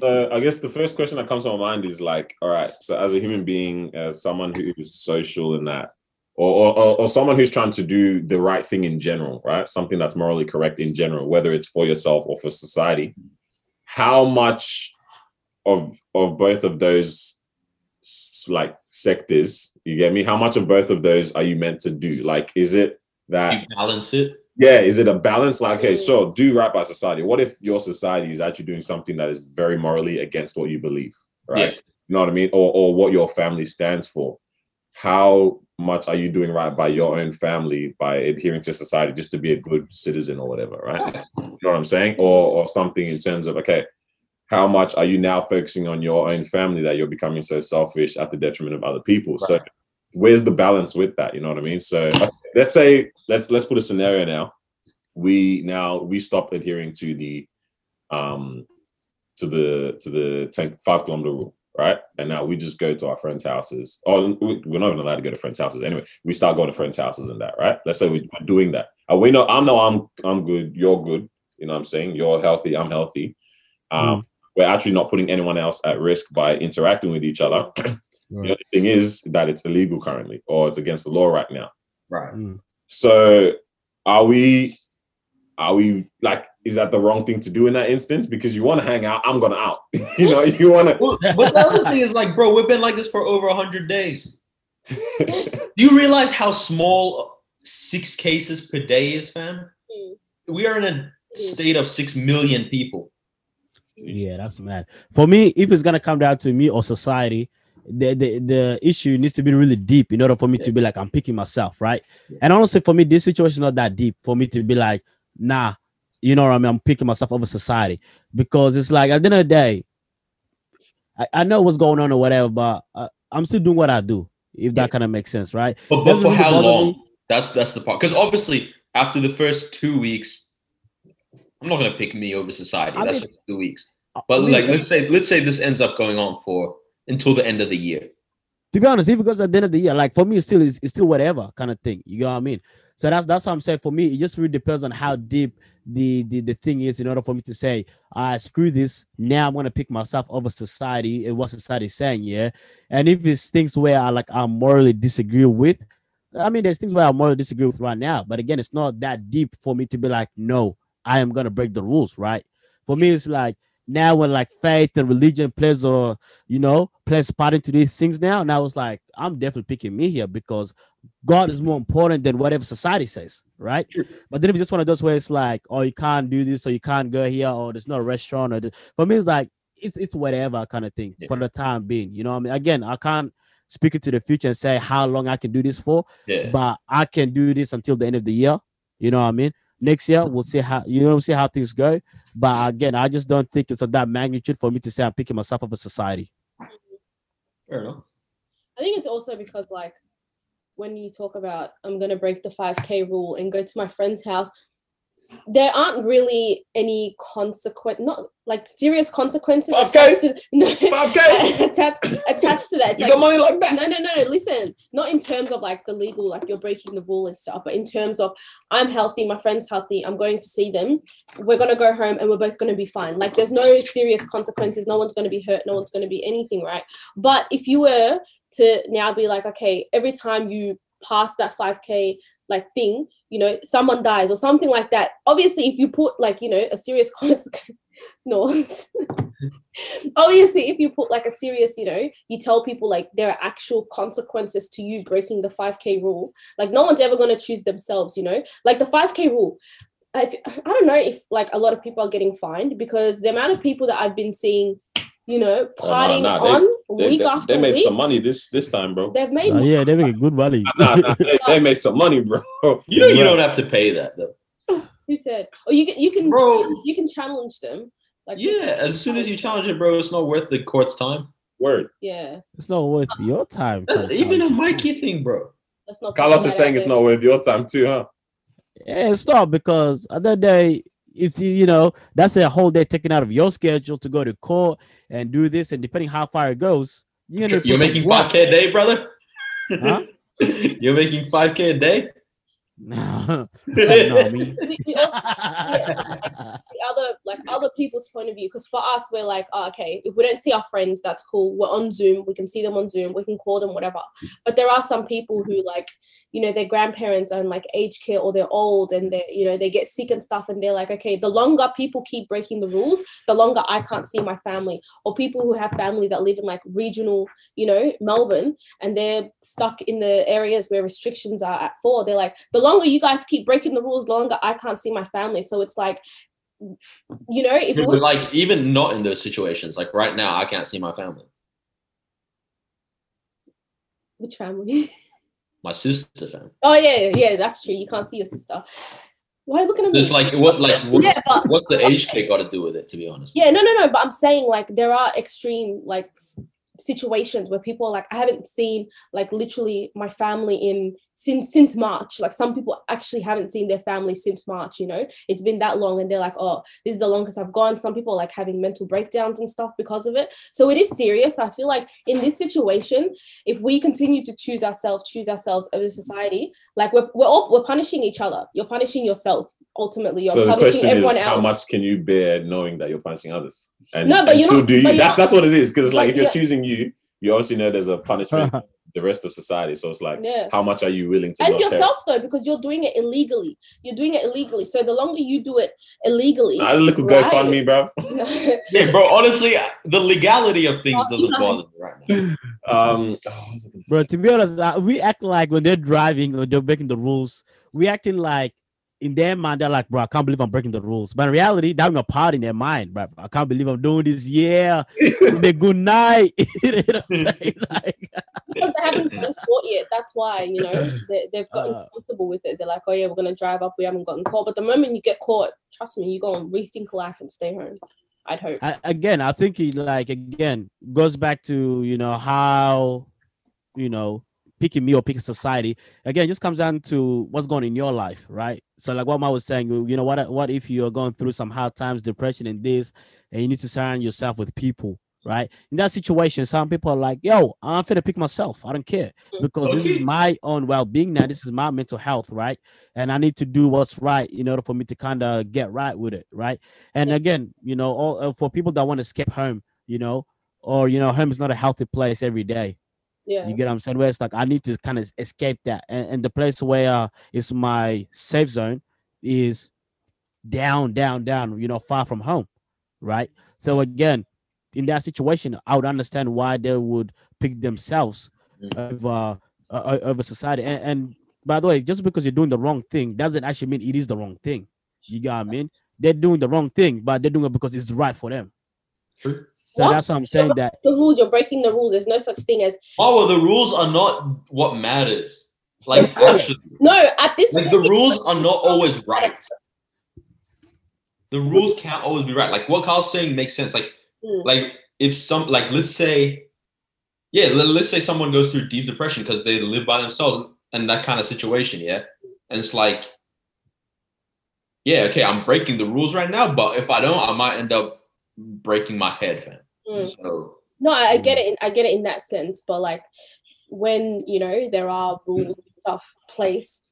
So I guess the first question that comes to my mind is like, all right, so as a human being, as someone who is social and that, or, or, or someone who's trying to do the right thing in general, right? Something that's morally correct in general, whether it's for yourself or for society. How much of of both of those, like, sectors, you get me? How much of both of those are you meant to do? Like, is it that you balance it? Yeah, is it a balance? Like, okay, so do right by society. What if your society is actually doing something that is very morally against what you believe, right? Yeah. You know what I mean? Or or what your family stands for. How much are you doing right by your own family by adhering to society just to be a good citizen or whatever, right? You know what I'm saying? Or or something in terms of, okay, how much are you now focusing on your own family that you're becoming so selfish at the detriment of other people? Right. So where's the balance with that? You know what I mean? So okay, let's say, let's let's put a scenario now. We now, we stop adhering to the, um, to the, to the ten, five kilometer rule. Right. And now we just go to our friends' houses. Oh, we're not even allowed to go to friends' houses anyway. We start going to friends' houses and that, right? Let's say we're doing that. And we know, I know I'm I'm good, you're good. You know what I'm saying? You're healthy, I'm healthy. Um, mm. We're actually not putting anyone else at risk by interacting with each other. Right. You know, the thing is that it's illegal currently, or it's against the law right now. Right. Mm. So are we, are we like, is that the wrong thing to do in that instance? Because you want to hang out, I'm going to out. You know, you want to. Well, but the other thing is like, bro, we've been like this for over one hundred days. Do you realize how small six cases per day is, fam? Mm. We are in a state of six million people. Yeah, that's mad. For me, if it's going to come down to me or society, the, the, the issue needs to be really deep in order for me yeah. to be like, I'm picking myself, right? Yeah. And honestly, for me, this situation is not that deep for me to be like, nah, you know what I mean? I'm picking myself over society, because it's like at the end of the day, I, I know what's going on or whatever, but I, I'm still doing what I do, if that yeah. kind of makes sense, right? But, but for really how long? Me. That's that's the part. Because obviously, after the first two weeks, I'm not gonna pick me over society. I that's mean, just two weeks. But I mean, like, let's say let's say this ends up going on for until the end of the year. To be honest, even because at the end of the year, like for me, it's still it's, it's still whatever kind of thing. You know what I mean? So that's that's what I'm saying. For me, it just really depends on how deep the, the, the thing is in order for me to say, I right, screw this. Now I'm gonna pick myself over society and what society is saying, yeah. And if it's things where I like I morally disagree with, I mean, there's things where I morally disagree with right now. But again, it's not that deep for me to be like, no, I am gonna break the rules, right? For me, it's like now when like faith and religion plays or you know plays part into these things now, and I was like, I'm definitely picking me here because God is more important than whatever society says, right? Sure. But then if you just want to do this where it's like, oh, you can't do this, or you can't go here, or there's no restaurant, or this. For me, it's like it's it's whatever kind of thing yeah. for the time being. You know what I mean? Again, I can't speak into the future and say how long I can do this for, yeah. but I can do this until the end of the year. You know what I mean? Next year we'll see how you know we'll see how things go. But again, I just don't think it's of that magnitude for me to say I'm picking myself up as society. Fair enough. I think it's also because like, when you talk about, I'm going to break the five K rule and go to my friend's house, there aren't really any consequence, not like serious consequences five K? attached to no, five K? attached, attached to that. It's you like, got money like that? No, no, no, listen, not in terms of like the legal, like you're breaking the rule and stuff, but in terms of I'm healthy, my friend's healthy, I'm going to see them, we're going to go home and we're both going to be fine. Like there's no serious consequences, no one's going to be hurt, no one's going to be anything, right? But if you were to now be like, okay, every time you pass that five K like thing, you know, someone dies or something like that. Obviously, if you put like, you know, a serious consequence, no. Obviously, if you put like a serious, you know, you tell people like there are actual consequences to you breaking the five K rule. Like no one's ever going to choose themselves, you know, like the five K rule. I've, I don't know if like a lot of people are getting fined because the amount of people that I've been seeing, you know, partying no, no, no. on they, week they, after week. They made week. some money this this time, bro. They've made no, yeah, they made good money. nah, nah, they, they made some money, bro. You know, you don't have to pay that though. Who said? Oh, you can you can bro. you can challenge them. Like yeah, as soon as you challenge it, bro, it's not worth the court's time. Word. Yeah, it's not worth your time. That's even a Mikey thing, bro. That's not. Carlos is saying it's not worth your time too, huh? Yeah, it's not because other day. It's, you know, that's a whole day taken out of your schedule to go to court and do this. And depending how far it goes, you're, gonna you're making work. five K a day, brother? Huh? You're making five K a day? No. That's not me. We, we also, yeah, the other, like, other people's point of view, because for us, we're like, oh, okay, if we don't see our friends, that's cool. We're on Zoom. We can see them on Zoom. We can call them, whatever. But there are some people who, like, you know, their grandparents are in, like, aged care or they're old and, they you know, they get sick and stuff and they're like, okay, the longer people keep breaking the rules, the longer I can't see my family. Or people who have family that live in, like, regional, you know, Melbourne and they're stuck in the areas where restrictions are at four. They're like, the longer you guys keep breaking the rules, the longer I can't see my family. So it's like, you know, if it would- like even not in those situations, like right now, I can't see my family. Which family? My sister's family. Oh yeah, yeah, that's true. You can't see your sister. Why are you looking at me? It's like what, like what's, yeah, but, what's the age okay. they got to do with it? To be honest. Yeah, no, no, no. But I'm saying like there are extreme like situations where people are like, I haven't seen like literally my family in. Since since March, like some people actually haven't seen their family since March, you know, it's been that long and they're like, oh, this is the longest I've gone. Some people are like having mental breakdowns and stuff because of it. So it is serious. I feel like in this situation, if we continue to choose ourselves, choose ourselves over society, like we're we're all we're punishing each other. You're punishing yourself ultimately. You're so the punishing question everyone is, else. How much can you bear knowing that you're punishing others? And, no, but and still not, do you? That's that's what it is. Because it's like if you're choosing you, you obviously know there's a punishment. the rest of society. So it's like, yeah. how much are you willing to? And yourself care? Though, because you're doing it illegally. You're doing it illegally. So the longer you do it illegally, I look right? GoFundMe, bro. Yeah, bro. Honestly, the legality of things doesn't bother me right now. Um, oh, bro, to be honest, uh, we act like when they're driving or they're breaking the rules, we acting like in their mind they're like, bro, I can't believe I'm breaking the rules. But in reality, they're having a party in their mind, bro. I can't believe I'm doing this. Yeah, good night. You know what I'm saying? Like, because they haven't gotten caught yet. That's why, you know, they, they've gotten uh, comfortable with it. They're like, oh yeah, we're gonna drive up. We haven't gotten caught. But the moment you get caught, trust me, you go and rethink life and stay home. I'd hope. I, again, I think he like again goes back to you know how, you know, picking me or picking society again. It just comes down to what's going on in your life, right? So like what Ma was saying, you know, what what if you are going through some hard times, depression, and this, and you need to surround yourself with people, right? In that situation, some people are like, "Yo, I'm finna pick myself. I don't care because this is my own well-being now. This is my mental health, right? And I need to do what's right in order for me to kind of get right with it, right?" And again, you know, all, uh, for people that want to escape home, you know, or you know, home is not a healthy place every day. Yeah. You get what I'm saying? Where it's like, I need to kind of escape that. And, and the place where uh, it's my safe zone is down, down, down, you know, far from home, right? So again, in that situation, I would understand why they would pick themselves mm-hmm. over, uh, over society. And, and by the way, just because you're doing the wrong thing doesn't actually mean it is the wrong thing. You got what I mean? They're doing the wrong thing, but they're doing it because it's right for them. Sure. So what? That's what I'm saying. You're that the rules, you're breaking the rules. There's no such thing as oh, well, the rules are not what matters. Like actually, no, at this like point, the rules are not always right. The rules can't always be right. Like what Kyle's saying makes sense. Like, mm. like if some like let's say, yeah, let, let's say someone goes through deep depression because they live by themselves and that kind of situation, yeah. And it's like, yeah, okay, I'm breaking the rules right now, but if I don't, I might end up breaking my head, fam. Mm. So, no, I, I get it. In, I get it in that sense, but like when you know there are rules and stuff placed,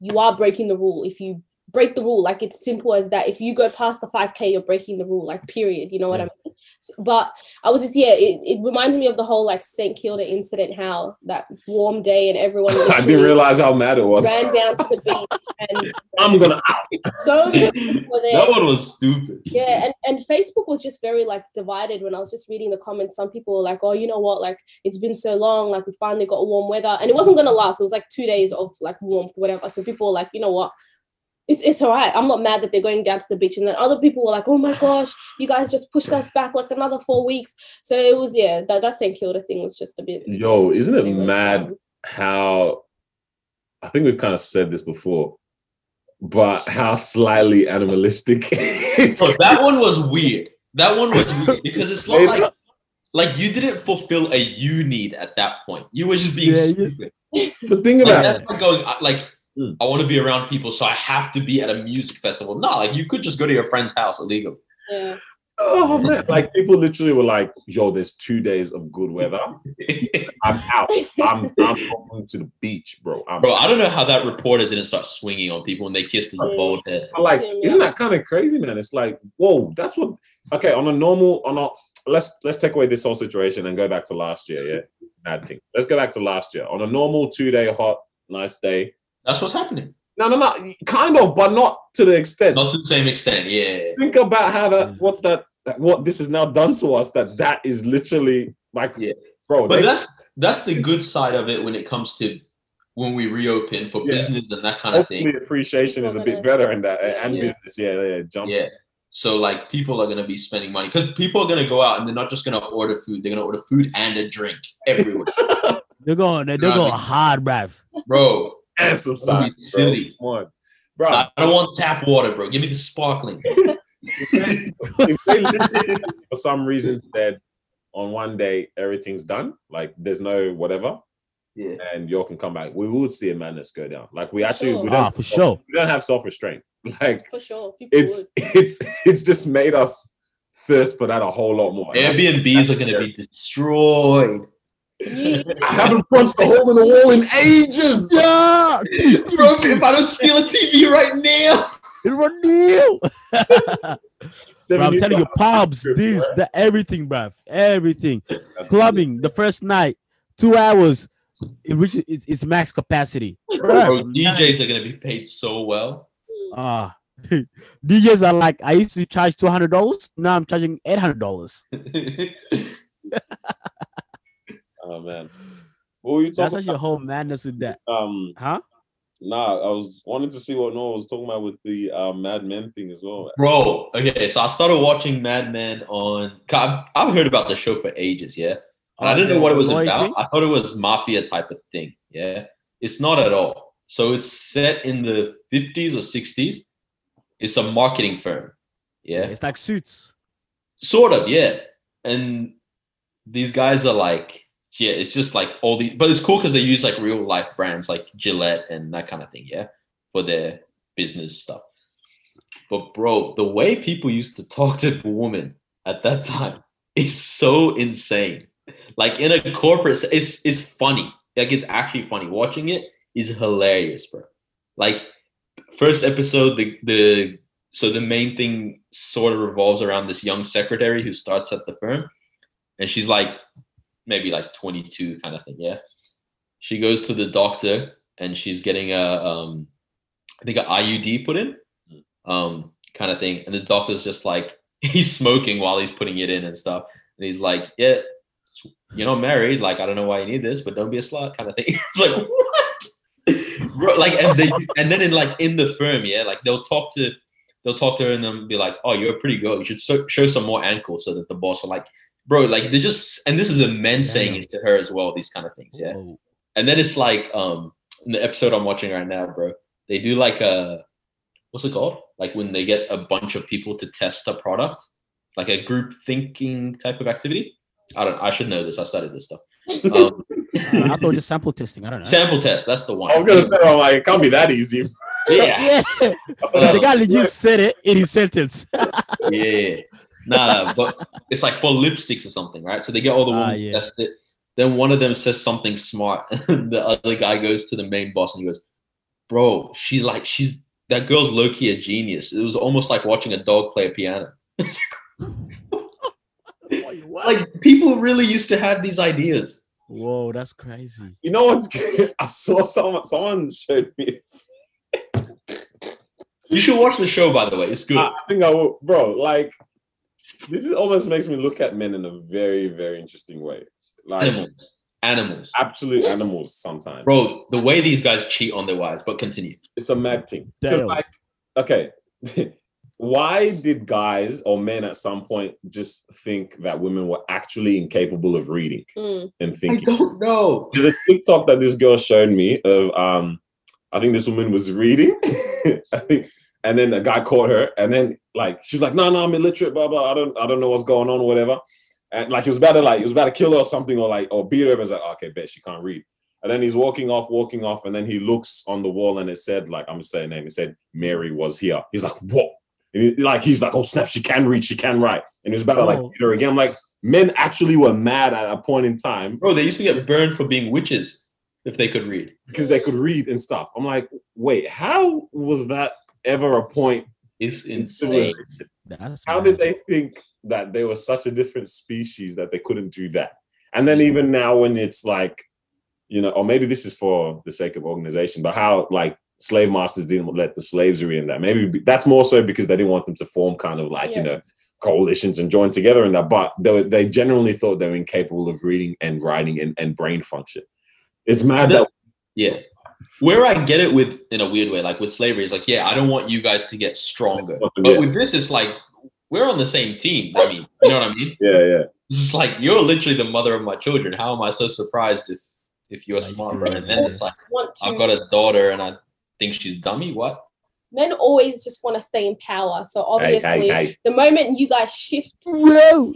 you are breaking the rule. If you break the rule, like it's simple as that. If you go past the five K, you're breaking the rule. Like period. You know what yeah. I mean? So, but I was just yeah. It, it reminds me of the whole like Saint Kilda incident. How that warm day and everyone. I didn't realize how mad it was. Ran down to the beach and I'm gonna out. So many people there. That one was stupid. Yeah, and, and Facebook was just very like divided. When I was just reading the comments, some people were like, "Oh, you know what? Like it's been so long. Like we finally got warm weather, and it wasn't gonna last. It was like two days of like warmth, whatever." So people were like, "You know what? It's it's all right. I'm not mad that they're going down to the beach." And then other people were like, "Oh my gosh, you guys just pushed us back like another four weeks." So it was, yeah, that, that Saint Kilda thing was just a bit. Yo, isn't it mad time. How, I think we've kind of said this before, but how slightly animalistic. Bro, that one was weird. That one was weird because it's not like, like you didn't fulfill a you need at that point. You were just being yeah, stupid. Yeah. But think about like, it. That's not going, like, I want to be around people, so I have to be at a music festival. No, like you could just go to your friend's house illegally. Yeah. Oh man! Like people literally were like, "Yo, there's two days of good weather. I'm out. I'm I'm going to the beach, bro." I'm bro, out. I don't know how that reporter didn't start swinging on people when they kissed his bald head. I'm like, isn't that kind of crazy, man? It's like, whoa, that's what. Okay, on a normal, on a let's let's take away this whole situation and go back to last year. Yeah, bad thing. Let's go back to last year on a normal two day hot, nice day. That's what's happening. No, no, no. Kind of, but not to the extent. Not to the same extent, yeah. Think about how that, what's that, what this is now done to us, that that is literally like, yeah. bro. But they, that's that's the good side of it when it comes to when we reopen for yeah. business and that kind Hopefully of thing. Appreciation is a bit better in that yeah, and yeah. business, yeah, yeah, jumps. Yeah. So like people are going to be spending money because people are going to go out and they're not just going to order food. They're going to order food and a drink everywhere. They're going, they're you know going I mean? hard, bruv. Bro. Some side, bro. One. Bro, I don't want tap water, bro. Give me the sparkling. If they literally, for some reason, said on one day everything's done, like there's no whatever, yeah, and y'all can come back, we would see a madness go down. Like we for actually, sure. we don't ah, for sure, we don't have self restraint. Like for sure, People it's would. it's it's just made us thirst for that a whole lot more. Airbnbs like, are going to be destroyed. I haven't punched a hole in the wall in ages. Yeah, bro. If I don't steal a T V right now, it will deal. Bro, I'm telling you, pubs, this, the everything, bruv, everything. Clubbing the first night, two hours. it reaches its, its max capacity. Right. Bro, D Js are gonna be paid so well. Ah, uh, D Js are like, I used to charge two hundred dollars. Now I'm charging eight hundred dollars. Oh man, what were you talking? That's about? Such a whole madness with that. Um, huh? Nah, I was wanted to see what Noah was talking about with the uh, Mad Men thing as well. Bro, okay, so I started watching Mad Men on. I've, I've heard about the show for ages, yeah. And I didn't know what it was about. I thought it was mafia type of thing. Yeah. It's not at all. So it's set in the fifties or sixties. It's a marketing firm. Yeah. It's like Suits. Sort of, yeah. And these guys are like, yeah, it's just like all the, but it's cool because they use like real life brands like Gillette and that kind of thing. Yeah. For their business stuff. But bro, the way people used to talk to women at that time is so insane. Like in a corporate, it's it's funny. Like it's actually funny. Watching it is hilarious, bro. Like first episode, the the so the main thing sort of revolves around this young secretary who starts at the firm, and she's like maybe like twenty-two kind of thing. Yeah, she goes to the doctor and she's getting a um, I think an I U D put in, um, kind of thing. And the doctor's just like, he's smoking while he's putting it in and stuff, and he's like, yeah. You're not married, like I don't know why you need this, but don't be a slut, kind of thing. It's like what, bro, like and they and then in like in the firm, yeah, like they'll talk to they'll talk to her and then be like, oh, you're a pretty girl, you should so, show some more ankle, so that the boss are like, bro, like they just and this is the men saying it to her as well, these kind of things, yeah. Whoa. And then it's like um in the episode I'm watching right now, bro, they do like a what's it called? Like when they get a bunch of people to test a product, like a group thinking type of activity. I don't. I should know this. I studied this stuff. Um, I thought just sample testing. I don't know. Sample test. That's the one. I was gonna say, I'm like, it can't be that easy. Yeah. Yeah. Um, the guy legit said it in his sentence. Yeah. Nah, nah, but it's like for lipsticks or something, right? So they get all the women uh, yeah. test it. Then one of them says something smart, and the other guy goes to the main boss and he goes, "Bro, she's like, she's that girl's low key a genius. It was almost like watching a dog play a piano." Like people really used to have these ideas. Whoa, that's crazy. You know what's good? I saw someone someone showed me. You should watch the show, by the way. It's good. I think I will, bro. Like this is, almost makes me look at men in a very, very interesting way. Like animals, animals, absolute animals. Sometimes, bro, the way these guys cheat on their wives. But continue. It's a mad thing. Because like, okay. Why did guys or men at some point just think that women were actually incapable of reading mm. and thinking? I don't know. There's a TikTok that this girl showed me of, um, I think this woman was reading, I think, and then a guy caught her, and then like she was like, "No, no, I'm illiterate, blah blah. I don't, I don't know what's going on, whatever." And like he was about to like he was about to kill her or something, or like or beat her. But it's like, oh, okay, bet she can't read. And then he's walking off, walking off, and then he looks on the wall, and it said like I'm gonna say her name. It said Mary was here. He's like, what? And he, like he's like, oh snap, she can read, she can write, and it's about to like beat her again. I'm like, men actually were mad at a point in time, bro. They used to get burned for being witches if they could read, because they could read and stuff. I'm like, wait, how was that ever a point? It's insane. That's how did they think that they were such a different species that they couldn't do that? And then even now, when it's like, you know, or maybe this is for the sake of organization, but how like. Slave masters didn't let the slaves read in that. Maybe that's more so because they didn't want them to form kind of like, yeah. you know, coalitions and join together in that. But they, they generally thought they were incapable of reading and writing and, and brain function. It's mad that. Yeah. Where I get it with, in a weird way, like with slavery, is like, yeah, I don't want you guys to get stronger. But yeah. with this, it's like, we're on the same team. I mean, you know what I mean? Yeah, yeah. It's like, you're literally the mother of my children. How am I so surprised if, if you're smart, bro? And then it's like, I've got a daughter and I, think she's dummy? What? Men always just want to stay in power. So obviously, hey, hey, hey. the moment you guys shift, Whoa.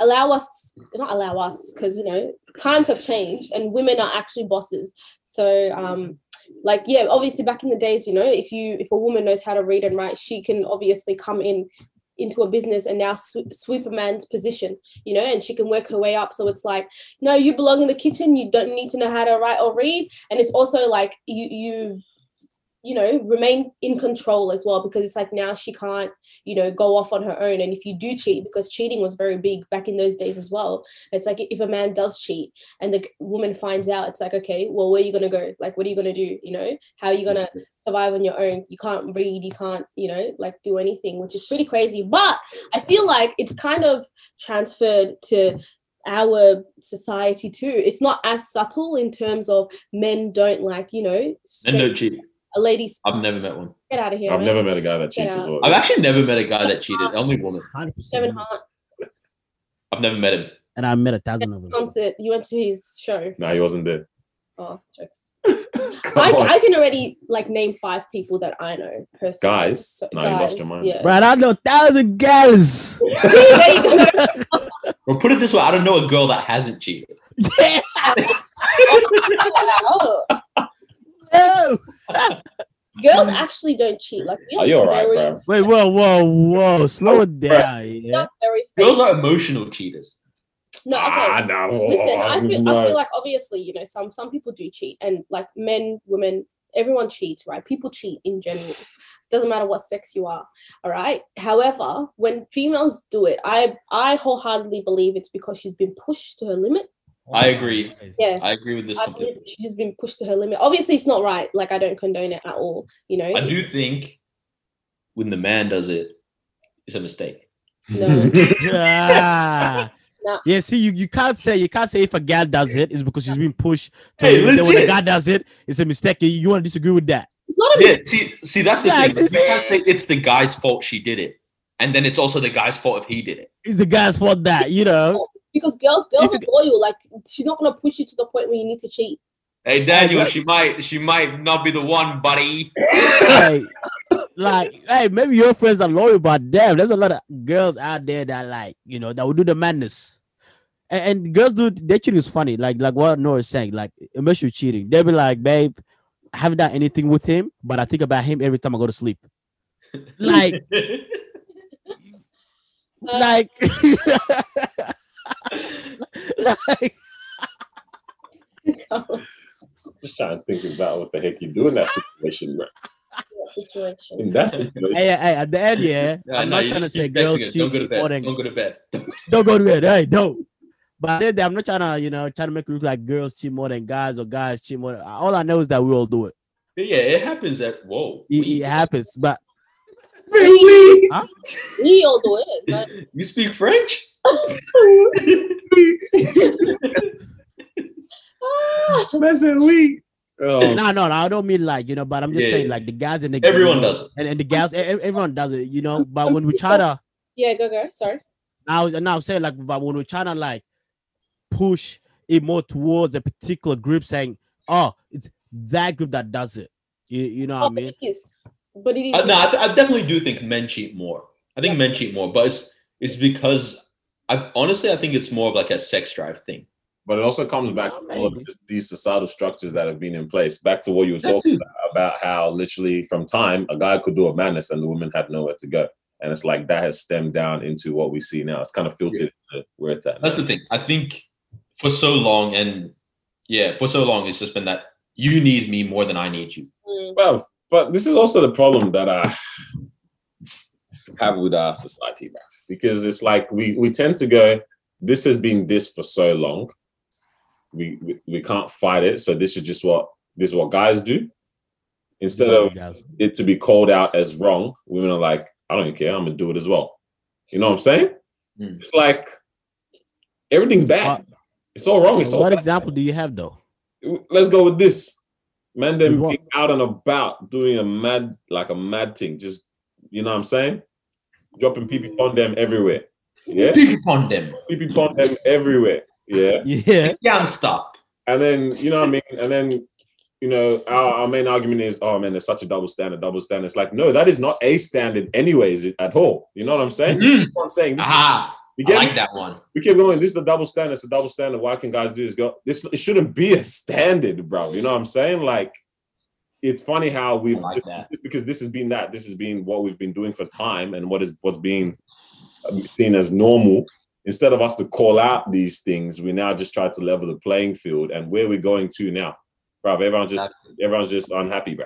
allow us, not allow us, because, you know, times have changed and women are actually bosses. So, um, like, yeah, obviously back in the days, you know, if you if a woman knows how to read and write, she can obviously come in into a business and now sw- sweep a man's position, you know, and she can work her way up. So it's like, no, you belong in the kitchen. You don't need to know how to write or read. And it's also like you you... you know, remain in control as well, because it's like now she can't, you know, go off on her own. And if you do cheat, because cheating was very big back in those days as well. It's like if a man does cheat and the woman finds out, it's like, okay, well, where are you going to go? Like, what are you going to do? You know, how are you going to survive on your own? You can't read, you can't, you know, like do anything, which is pretty crazy. But I feel like it's kind of transferred to our society too. It's not as subtle in terms of men don't like, you know, men don't cheat. A lady. I've never met one. Get out of here. I've man. never met a guy that cheats as well. I've actually never met a guy that cheated. Only woman. Kevin Hart. I've never met him. And I met a thousand of them. Concert. You went to his show. No, he wasn't there. Oh, jokes. I, I can already like name five people that I know personally. Guys? So, no, guys, you lost your mind. Yeah. Brad, I know a thousand girls. Well, put it this way. I don't know a girl that hasn't cheated. Yeah. No. Girls actually don't cheat. Like, we are, are you alright, bro? Wait, whoa, whoa, whoa! Slow it down. Yeah. Girls are emotional cheaters. No, okay. Ah, no. Listen, I feel, no. I feel like obviously, you know, some some people do cheat, and like men, women, everyone cheats, right? People cheat in general. Doesn't matter what sex you are, all right? However, when females do it, I I wholeheartedly believe it's because she's been pushed to her limit. I agree. Yeah, I agree with this. She's just been pushed to her limit. Obviously, it's not right. Like, I don't condone it at all. You know, I do think when the man does it, it's a mistake. No. Yeah. Nah. Yeah. See, you, you can't say you can't say if a gal does it, it's because she's been pushed to hey, her when a guy does it, it's a mistake. You, you want to disagree with that? It's not a yeah. See, see, that's the yeah, thing. You can't say it's the guy's fault she did it, and then it's also the guy's fault if he did it. It's the guy's fault that you know. Because girls, girls are loyal. Like, she's not gonna push you to the point where you need to cheat. Hey, Daniel, she might, she might not be the one, buddy. Hey, like, hey, maybe your friends are loyal, but damn, there's a lot of girls out there that like, you know, that will do the madness. And, and girls do their cheating is funny. Like, like what Nora's saying, like emotional cheating. They'll be like, babe, I haven't done anything with him, but I think about him every time I go to sleep. Like, uh, like. Like, just trying to think about what the heck you do in that situation, bro. Situation. In that situation. Hey, hey, at the end, yeah. No, I'm no, not trying to say girls cheat. Don't go to bed. Don't go to bed. Don't go to bed. Hey, don't. But I'm not trying to, you know, trying to make it look like girls cheat more than guys or guys cheat more. All I know is that we all do it. Yeah, it happens. At whoa, it, it happens, but we, huh? we all do it. But... You speak French. Messing oh. No, no, no, I don't mean like, you know, but I'm just yeah, saying like the guys and the everyone girls, does it. And, and the gals, everyone does it, you know. But when we try to yeah, go go, sorry. I was now saying like, but when we try to like push it more towards a particular group, saying, oh, it's that group that does it, you, you know oh, what I mean? It is. But it is. Uh, no, I, th- I definitely do think men cheat more. I think yeah. men cheat more, but it's it's because. I honestly, I think it's more of like a sex drive thing. But it also comes back to all of these societal structures that have been in place. Back to what you were talking about, about how literally from time, a guy could do a madness and the woman had nowhere to go. And it's like that has stemmed down into what we see now. It's kind of filtered yeah. to where it's at. That's now. the thing. I think for so long and yeah, for so long, it's just been that you need me more than I need you. Well, but this is also the problem that I have with our society, man. Because it's like we, we tend to go, this has been this for so long. We, we we can't fight it. So this is just what this is what guys do. Instead yeah, of guys. it to be called out as wrong, women are like, I don't care, I'm gonna do it as well. You know what I'm saying? Mm. It's like everything's bad. Uh, it's all wrong. It's all what bad. Example do you have though? Let's go with this. Man them being out and about doing a mad like a mad thing, just you know what I'm saying? Dropping pee-pee pon them everywhere. Yeah. Pee-pee pon them. Pee-pee pon them everywhere. Yeah. Yeah. Yeah, stop. And then, you know what I mean? And then, you know, our, our main argument is, oh man, there's such a double standard, double standard. It's like, no, that is not a standard anyways at all. You know what I'm saying? Mm-hmm. That's what I'm saying. This Aha. Is, I like that one. We keep going, this is a double standard. It's a double standard. Why can guys do this? Go, this it shouldn't be a standard, bro. You know what I'm saying? Like, it's funny how we've like just, because this has been that this has been what we've been doing for time and what is what's being seen as normal. Instead of us to call out these things, we now just try to level the playing field. And where we're going to now, bro? Everyone just everyone's just unhappy, bro.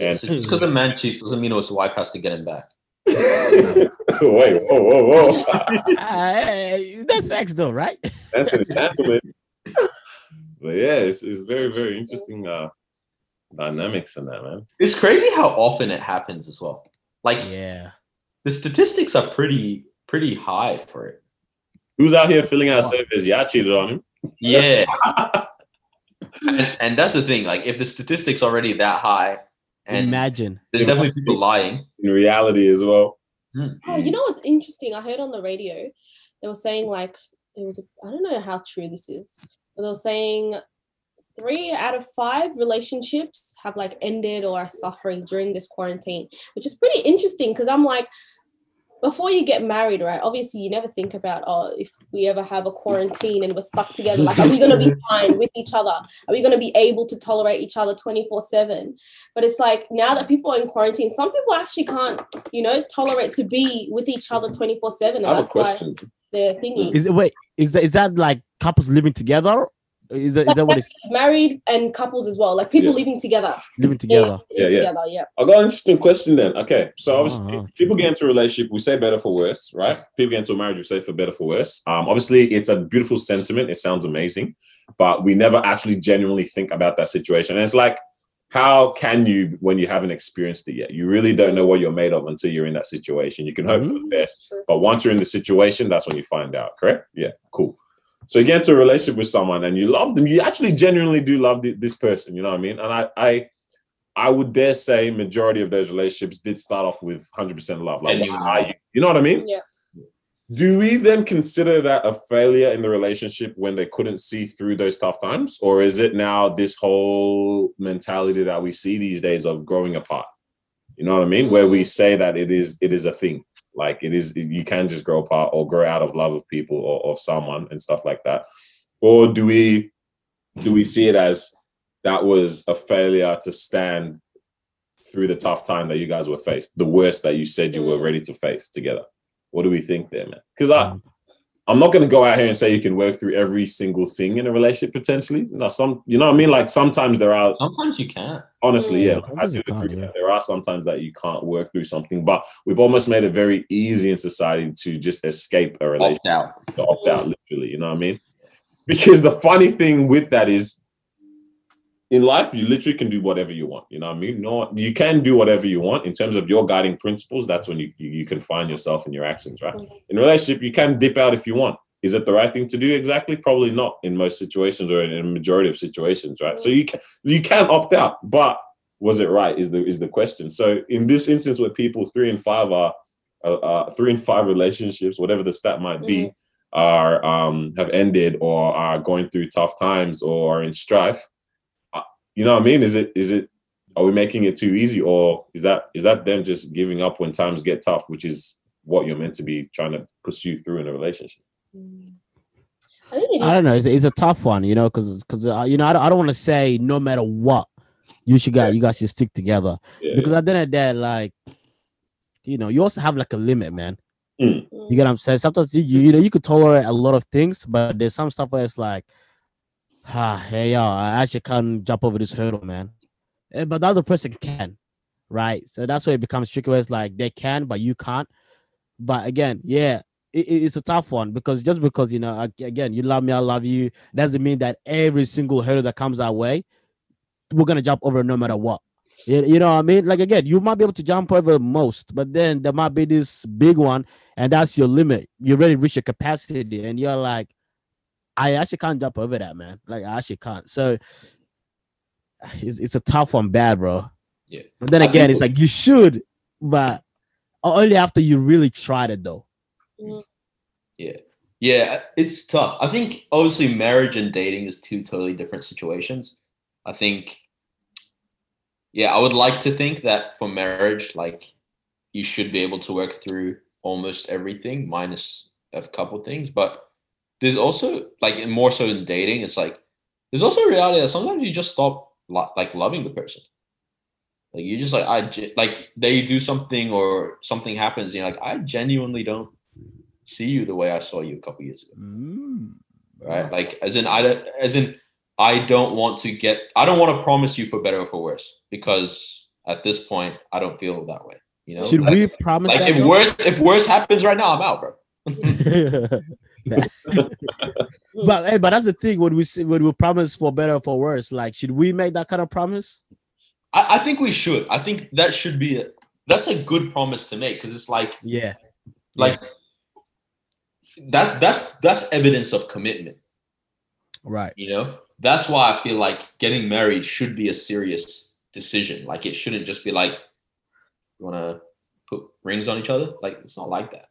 And just because the man cheats doesn't mean his wife has to get him back. Wait, whoa, whoa, whoa. uh, that's facts though, right? That's an example. But yeah, it's, it's very, very interesting uh, dynamics in that, man. It's crazy how often it happens as well. Like, yeah, the statistics are pretty, pretty high for it. Who's out here filling out oh. surveys? Y'all cheated on him. Yeah. and, and that's the thing. Like, if the statistics already that high, and imagine there's definitely people lying in reality as well. Mm. Oh, you know what's interesting? I heard on the radio they were saying like it was. A, I don't know how true this is. They were saying three out of five relationships have like ended or are suffering during this quarantine, which is pretty interesting because I'm like, before you get married, right, obviously you never think about, oh, if we ever have a quarantine and we're stuck together, like, are we going to be fine with each other? Are we going to be able to tolerate each other twenty-four seven? But it's like now that people are in quarantine, some people actually can't, you know, tolerate to be with each other twenty-four seven. I have a question. They're thingy. Is it, wait, is that, is that like couples living together? Is that, like, is that what it's married and couples as well? Like people yeah. living together, living together, yeah, living yeah, together, yeah. yeah. I got an interesting question then. Okay, so obviously uh-huh. people get into a relationship, we say better for worse, right? People get into a marriage, we say for better for worse. Um, obviously it's a beautiful sentiment. It sounds amazing, but we never actually genuinely think about that situation. And it's like, how can you when you haven't experienced it yet? You really don't know what you're made of until you're in that situation. You can hope mm-hmm. for the best, but once you're in the situation, that's when you find out. Correct? Yeah. Cool. So you get into a relationship with someone and you love them. You actually genuinely do love the, this person. You know what I mean? And I, I, I would dare say majority of those relationships did start off with one hundred percent love. Like, wow. why you? You know what I mean? Yeah. Do we then consider that a failure in the relationship when they couldn't see through those tough times? Or is it now this whole mentality that we see these days of growing apart? You know what I mean? Where we say that it is, it is a thing. Like it is, you can just grow apart or grow out of love of people or of someone and stuff like that. Or do we, do we see it as that was a failure to stand through the tough time that you guys were faced, the worst that you said you were ready to face together? What do we think there, man? Because I, I'm not going to go out here and say you can work through every single thing in a relationship potentially. No, some, you know what I mean? Like sometimes there are. Sometimes you can't. Honestly, yeah. yeah I do agree that there are sometimes that you can't work through something, but we've almost made it very easy in society to just escape a relationship. Opt out. To opt out, literally, you know what I mean? Because the funny thing with that is in life, you literally can do whatever you want. You know what I mean? You, know, you can do whatever you want in terms of your guiding principles. That's when you, you, you can find yourself in your actions, right? In a relationship, you can dip out if you want. Is it the right thing to do exactly? Probably not in most situations or in a majority of situations, right? So you can, you can opt out, but was it right is the is the question. So in this instance where people three and five are, uh, uh, three and five relationships, whatever the stat might be, mm. are um, have ended or are going through tough times or are in strife, you know what I mean? Is it, is it, are we making it too easy or is that, is that them just giving up when times get tough, which is what you're meant to be trying to pursue through in a relationship? I, think I don't know. It's, it's a tough one, you know, cause, cause uh, you know, I don't, I don't want to say no matter what you should guys, yeah. you guys should stick together yeah, because yeah. at the end of the day, like, you know, you also have like a limit, man. Mm. You get what I'm saying? Sometimes you, you know, you could tolerate a lot of things, but there's some stuff where it's like, ah, hey, yo, I actually can't jump over this hurdle, man. But the other person can, right? So that's where it becomes tricky. Where it's like they can, but you can't. But again, yeah, it, it's a tough one because just because, you know, again, you love me, I love you, doesn't mean that every single hurdle that comes our way, we're going to jump over no matter what. You, you know what I mean? Like, again, you might be able to jump over most, but then there might be this big one, and that's your limit. You already reach your capacity, and you're like, I actually can't jump over that, man. Like, I actually can't. So it's, it's a tough one, bad, bro. Yeah. But then again, it's like you should, but only after you really tried it, though. Yeah. Yeah, it's tough. I think, obviously, marriage and dating is two totally different situations. I think, yeah, I would like to think that for marriage, like, you should be able to work through almost everything, minus a couple things, but there's also, like, more so in dating, it's like, there's also a reality that sometimes you just stop, lo- like, loving the person. Like, you're just like, I, ge- like, they do something or something happens, and you're like, I genuinely don't see you the way I saw you a couple years ago. Mm. Right? Like, as in, I don't, as in, I don't want to get, I don't want to promise you for better or for worse, because at this point, I don't feel that way. You know, should like, we promise? Like that if worse, if worse happens right now, I'm out, bro. but hey, but that's the thing. Would we would we promise for better or for worse? Like, should we make that kind of promise? I, I think we should. I think that should be a, that's a good promise to make, because it's like yeah, like yeah. that that's that's evidence of commitment, right? You know, that's why I feel like getting married should be a serious decision. Like, it shouldn't just be like, you want to put rings on each other? Like, it's not like that.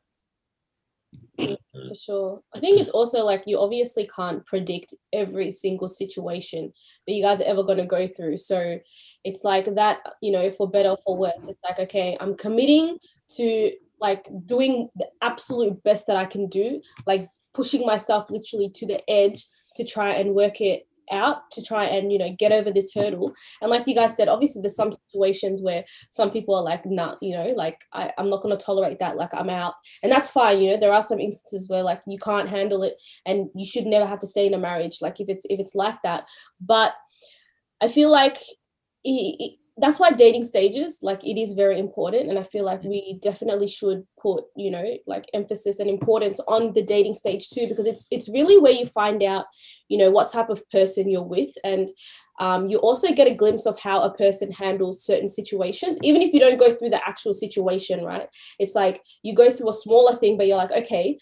Yeah, for sure. I think it's also like, you obviously can't predict every single situation that you guys are ever going to go through. So it's like that, you know, for better or for worse, it's like, okay, I'm committing to like doing the absolute best that I can do, like pushing myself literally to the edge to try and work it out, to try and, you know, get over this hurdle. And like you guys said, obviously there's some situations where some people are like, nah, you know, like I, I'm not going to tolerate that, like I'm out, and that's fine. You know, there are some instances where like you can't handle it and you should never have to stay in a marriage, like if it's if it's like that. But I feel like it, it, that's why dating stages, like it is very important. And I feel like we definitely should put, you know, like emphasis and importance on the dating stage too, because it's it's really where you find out, you know, what type of person you're with. And um, you also get a glimpse of how a person handles certain situations, even if you don't go through the actual situation, right? It's like you go through a smaller thing, but you're like, okay,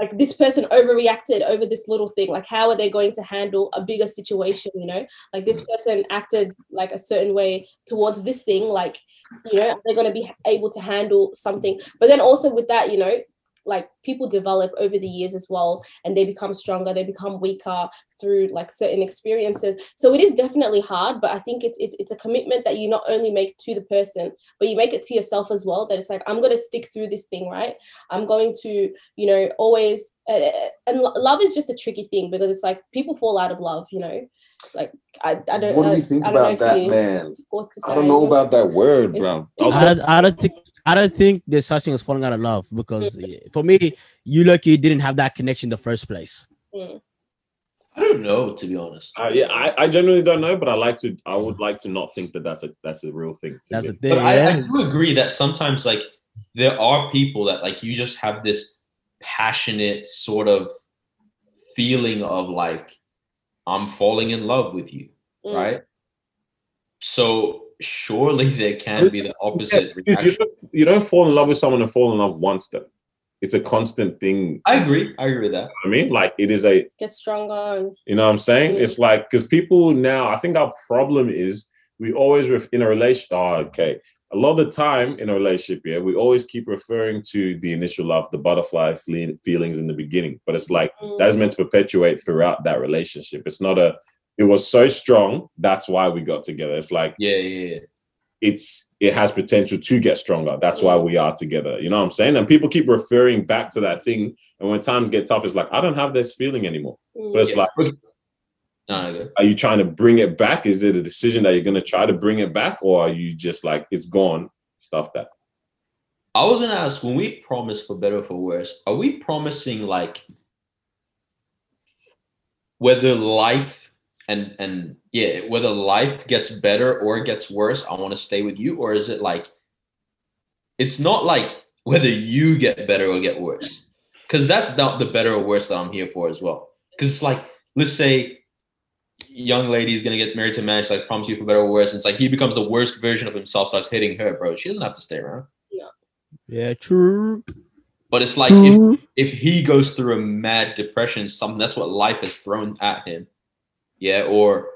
like this person overreacted over this little thing. Like, how are they going to handle a bigger situation? You know, like this person acted like a certain way towards this thing. Like, you know, they're going to be able to handle something. But then also with that, you know, like people develop over the years as well, and they become stronger, they become weaker through like certain experiences. So it is definitely hard, but I think it's it's, it's a commitment that you not only make to the person, but you make it to yourself as well, that it's like, I'm going to stick through this thing, right? I'm going to, you know, always, uh, and love is just a tricky thing, because it's like people fall out of love, you know, like I, I don't what do you think I, about I that you, man I don't know about that word, bro. I, I, I don't think I don't think there's such thing as falling out of love, because for me, you lucky you didn't have that connection in the first place. I don't know, to be honest. Uh, yeah, I, I genuinely don't know, but I like to I would like to not think that that's a that's a real thing. That's a thing. But yeah. I, I do agree that sometimes like there are people that like you just have this passionate sort of feeling of like, I'm falling in love with you, mm. right? So surely there can be the opposite. Yeah, you, don't, you don't fall in love with someone and fall in love once, though. It's a constant thing. I agree. I agree with that. I mean, like it is a... Get stronger. You know what I'm saying? Mm. It's like, because people now, I think our problem is we always, ref- in a relation, oh, okay. A lot of the time in a relationship, yeah, we always keep referring to the initial love, the butterfly feelings in the beginning. But it's like, mm. that is meant to perpetuate throughout that relationship. It's not a, it was so strong, that's why we got together. It's like, yeah, yeah, yeah. It's, it has potential to get stronger. That's why we are together. You know what I'm saying? And people keep referring back to that thing. And when times get tough, it's like, I don't have this feeling anymore. But it's yeah. like, no, are you trying to bring it back? Is it a decision that you're going to try to bring it back, or are you just like, it's gone, stuff that? I was going to ask, when we promise for better or for worse, are we promising like whether life and and yeah, whether life gets better or gets worse, I want to stay with you? Or is it like, it's not like whether you get better or get worse, because that's not the better or worse that I'm here for as well. Because it's like, let's say young lady is going to get married to a man, she's like, promise you for better or worse, and it's like he becomes the worst version of himself, starts hitting her, bro. She doesn't have to stay around. Yeah, yeah, true. But it's like, if, if he goes through a mad depression, something, that's what life has thrown at him, yeah, or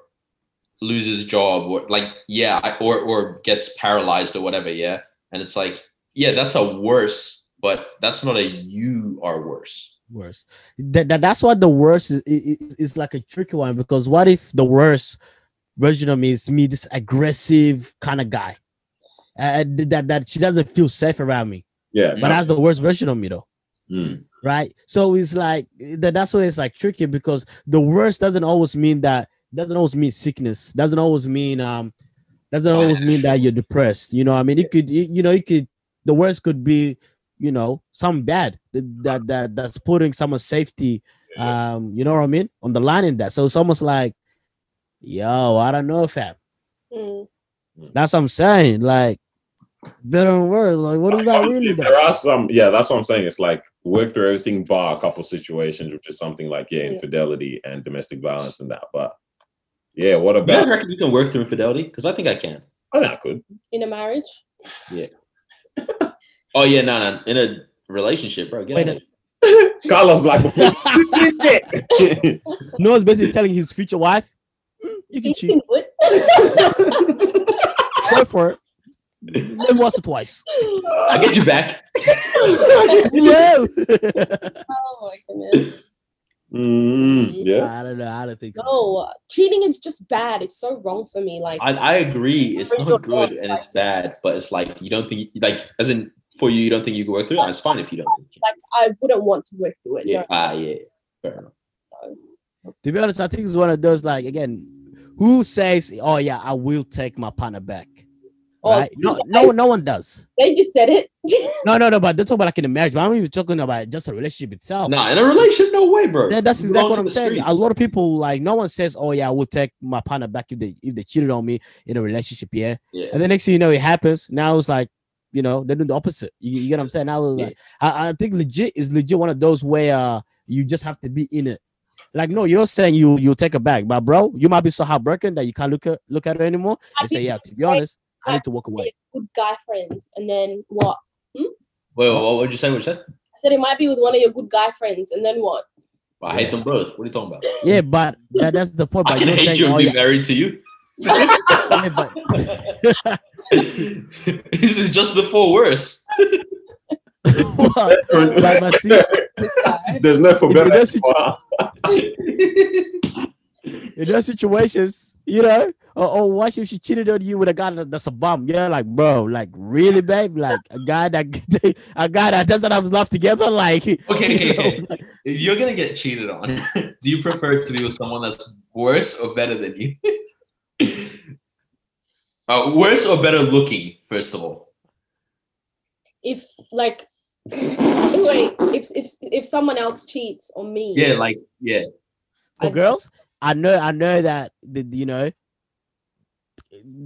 loses job, or like, yeah, or or gets paralyzed or whatever, yeah, and it's like, yeah, that's a worse, but that's not a you are worse. Worse. That, that that's why the worst is, is is like a tricky one, because what if the worst version of me is me, this aggressive kind of guy, uh, that that she doesn't feel safe around me. Yeah, but no. That's the worst version of me, though. Mm. Right. So it's like that. That's why it's like tricky, because the worst doesn't always mean that. Doesn't always mean sickness. Doesn't always mean um. Doesn't always mean that you're depressed. You know, I mean, it could. It, you know, it could. The worst could be, you know, something bad that that that's putting someone's safety, um, you know what I mean, on the line in that. So it's almost like, yo, I don't know, fam. Mm. That's what I'm saying. Like, better and worse. Like, what is that really? There are some, yeah, that's what I'm saying. It's like work through everything bar a couple situations, which is something like, yeah, infidelity and domestic violence and that. But yeah, what about? You guys reckon you can work through infidelity? Because I think I can. I think I could. In a marriage? Yeah. Oh, yeah, no, no. In a relationship, bro. Get Wait a Carlos Black. Noah's basically telling his future wife, you can cheat. Go for it. Then once or twice. I'll get you back. No. Oh, my goodness. Mm, yeah. I don't know. I don't think so. No, cheating is just bad. It's so wrong for me. Like, I, I agree. It's not good and it's bad, but it's like, you don't think, like, as in, for you, you don't think you can work through it? It's fine if you don't. Like, I wouldn't want to work through it. Yeah. No. Ah, yeah. Fair enough. No. To be honest, I think it's one of those, like, again, who says, oh, yeah, I will take my partner back? Right? No, no, no one does. They just said it. no, no, no, but they're talking about like in a marriage, but I'm even talking about just a relationship itself. No, nah, in a relationship, no way, bro. Yeah, that's exactly what I'm saying. Streets. A lot of people, like, no one says, oh, yeah, I will take my partner back if they if they cheated on me in a relationship, yeah. yeah. And the next thing you know, it happens. Now it's like, you know, they do the opposite. You, you get what I'm saying? Now it's like, yeah. I, I think legit is legit one of those where uh, you just have to be in it. Like, no, you're saying you, you'll take it back, but bro, you might be so heartbroken that you can't look at, look at her anymore and say, yeah, to be honest, I need to walk away. Good guy friends, and then what? Hmm? Wait, what would you say? What you said? I said it might be with one of your good guy friends, and then what? I hate yeah. them both. What are you talking about? Yeah, but that, that's the point. I can hate saying, you and oh, be yeah. married to you. yeah, but... this is just the four worse. like, see, There's no for better. In those situ- in situations, you know. Oh, what if she cheated on you with a guy that's a bum? Yeah, like, bro, like, really, babe? Like, a guy that a guy that doesn't have love together? Like, okay, okay, know, okay. Like, if you're going to get cheated on, do you prefer to be with someone that's worse or better than you? uh, worse or better looking, first of all? If, like, wait, if, if, if someone else cheats on me. Yeah, like, yeah. For girls, I know, I know that, you know,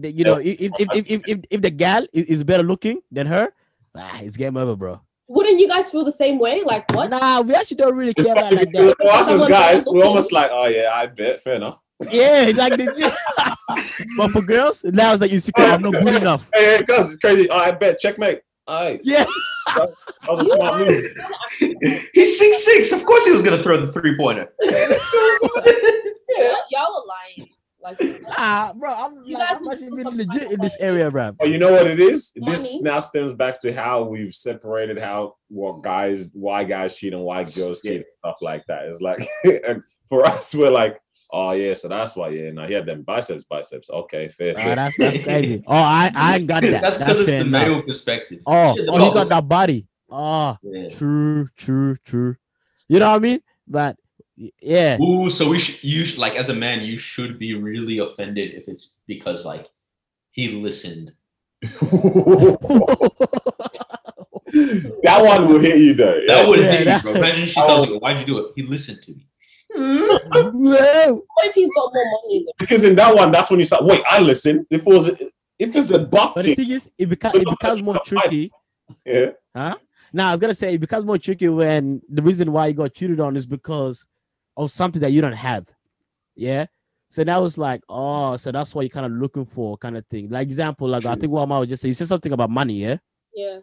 The, you know, if if, if if if if the gal is better looking than her, ah, it's game over, bro. Wouldn't you guys feel the same way? Like, what? Nah, we actually don't really care about like that. For us as guys, we're almost like, oh yeah, I bet, fair enough. Yeah, like, did you? But for girls, now it's like, you see, I'm not good enough. Hey, hey, cause it's crazy. Oh, I bet, checkmate. All right. Yeah. That was a smart move. He's six six. Of course, he was gonna throw the three pointer. Yeah, y'all are lying. Like, ah, bro, I'm, you like, guys I'm actually being legit in this area, bro. Oh, you know what it is? Money. This now stems back to how we've separated how what guys, why guys cheat and why girls cheat and stuff like that. It's like for us, we're like, oh yeah, so that's why. Yeah, now he had them biceps, biceps. Okay, fair. fair. Right, that's that's crazy. Oh, I I got that. That's because it's the male enough. Perspective. Oh, yeah, oh, he got that body. Oh, yeah. true, true, true. You know what I mean? But. Yeah. Ooh, so we should you sh- like as a man, you should be really offended if it's because like he listened. That one will hit you though. That yeah. would hit yeah, you, bro. Imagine she tells you, why'd you do it? He listened to me. What if he's got more money though? Because in that one, that's when you start, wait, I listen. If it was if it's a buff thing, it, it becomes it becomes more tricky. Yeah. Huh? Now, I was going to say it becomes more tricky when the reason why you got cheated on is because of something that you don't have. Yeah. So now it's like, oh, so that's what you're kind of looking for kind of thing. Like example, like I think what I would just say, you said something about money. Yeah. Yeah.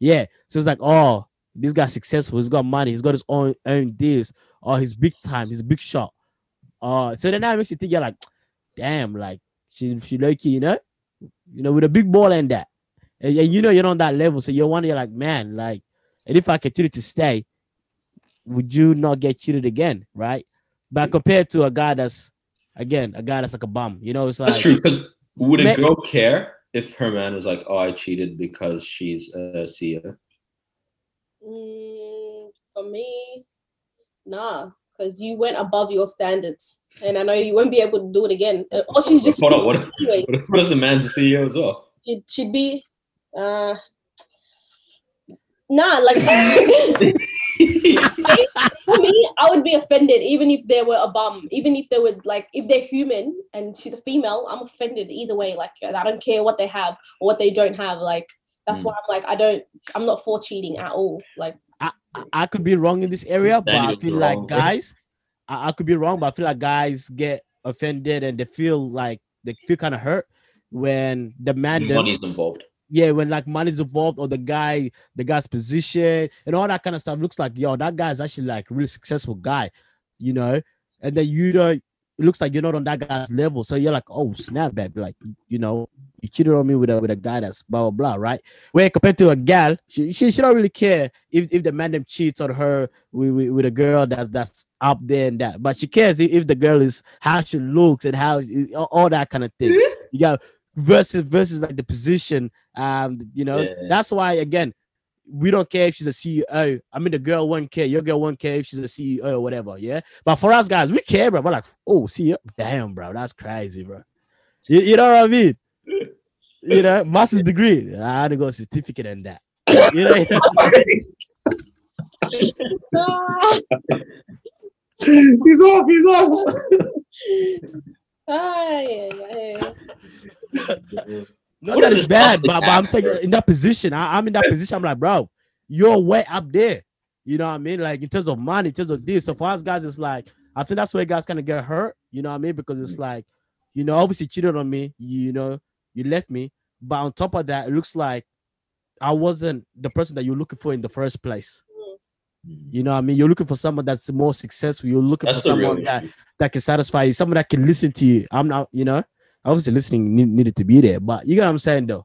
Yeah. So it's like, oh, this guy's successful. He's got money. He's got his own own deals. Oh, he's big time. He's a big shot. Uh, so then that makes you think you're like, damn, like she, she like you, you know, you know, with a big ball and that. And, and you know, you're on that level. So you're wondering, you're like, man, like, and if I continue to stay, would you not get cheated again, right? But compared to a guy that's, again, a guy that's like a bum, you know, it's like... That's true, because would a girl care if her man was like, oh, I cheated because she's a C E O? Mm, for me, nah, because you went above your standards. And I know you won't be able to do it again. Or she's just... Hold on, what if, anyway. what if, what if the man's a C E O as well? She'd, she'd be... Uh, Nah, like for me, I would be offended even if they were a bum, even if they would like if they're human and she's a female, I'm offended either way. Like I don't care what they have or what they don't have. Like that's mm. why I'm like I don't I'm not for cheating at all. Like I, I, I could be wrong in this area, but I feel like guys I, I could be wrong, but I feel like guys get offended and they feel like they feel kind of hurt when the man money is involved. Yeah, when like money's involved or the guy, the guy's position and all that kind of stuff looks like, yo, that guy's actually like a really successful guy, you know? And then you don't, it looks like you're not on that guy's level. So you're like, oh, snap, baby. Like, you know, you cheated on me with a, with a guy that's blah, blah, blah, right? Where compared to a gal, she, she, she don't really care if, if the man them cheats on her with, with, with a girl that, that's up there and that. But she cares if, if the girl is, how she looks and how, all that kind of thing. You got versus versus like the position, um you know. Yeah. That's why again we don't care if she's a C E O. I mean the girl won't care, your girl won't care if she's a C E O or whatever. Yeah, but for us guys we care, bro. We're like, oh, C E O, damn, bro, that's crazy, bro. You, you know what I mean? You know, master's degree, I had to go certificate and that, you know. he's off he's off Ay, ay, ay. Not that it's bad, but, but I'm saying in that position, I, I'm in that position. I'm like, bro, you're way up there. You know what I mean? Like in terms of money, in terms of this. So for us guys, it's like I think that's where guys kind of get hurt. You know what I mean? Because it's like, you know, obviously cheated on me. You know, you left me. But on top of that, it looks like I wasn't the person that you're looking for in the first place. You know what I mean? You're looking for someone that's more successful. You're looking that's for someone that, that can satisfy you, someone that can listen to you. I'm not, you know, obviously listening need, needed to be there, but you know what I'm saying though.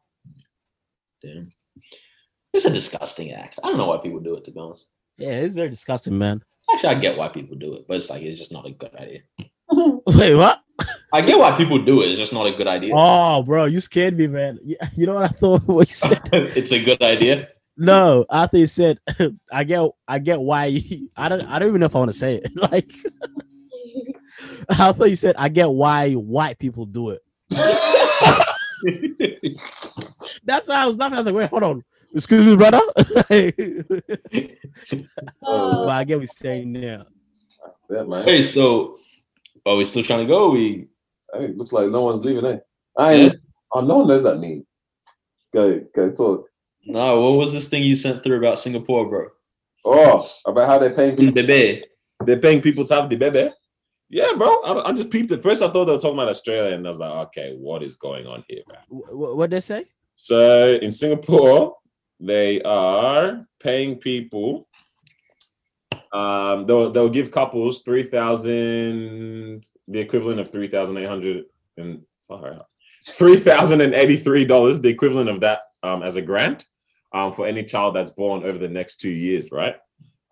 Damn. It's a disgusting act. I don't know why people do it, to be honest. Yeah, it's very disgusting, man. Actually, I get why people do it, but it's like, it's just not a good idea. Wait, what? I get why people do it. It's just not a good idea. Oh, bro, you scared me, man. You know what I thought what you said? It's a good idea. No, after you said, I get, I get why. I don't, I don't even know if I want to say it. Like, I thought you said, I get why white people do it. That's why I was laughing. I was like, wait, hold on. Excuse me, brother. Oh, well, I get what you're saying now. Yeah, man. Hey, so are we still trying to go? We. Hey, looks like no one's leaving. Eh? I, yeah. Oh, no one knows that name. Go, go talk. No, what was this thing you sent through about Singapore, bro? Oh, about how they're paying people. Bebe. They're paying people to have the bebe. Yeah, bro. I, I just peeped it. First, I thought they were talking about Australia, and I was like, okay, what is going on here, bro? W- what'd they say? So, in Singapore, they are paying people. Um, They'll, they'll give couples three thousand, the equivalent of three thousand eight hundred dollars and sorry, three thousand eighty-three dollars, the equivalent of that um, as a grant. Um, for any child that's born over the next two years, right?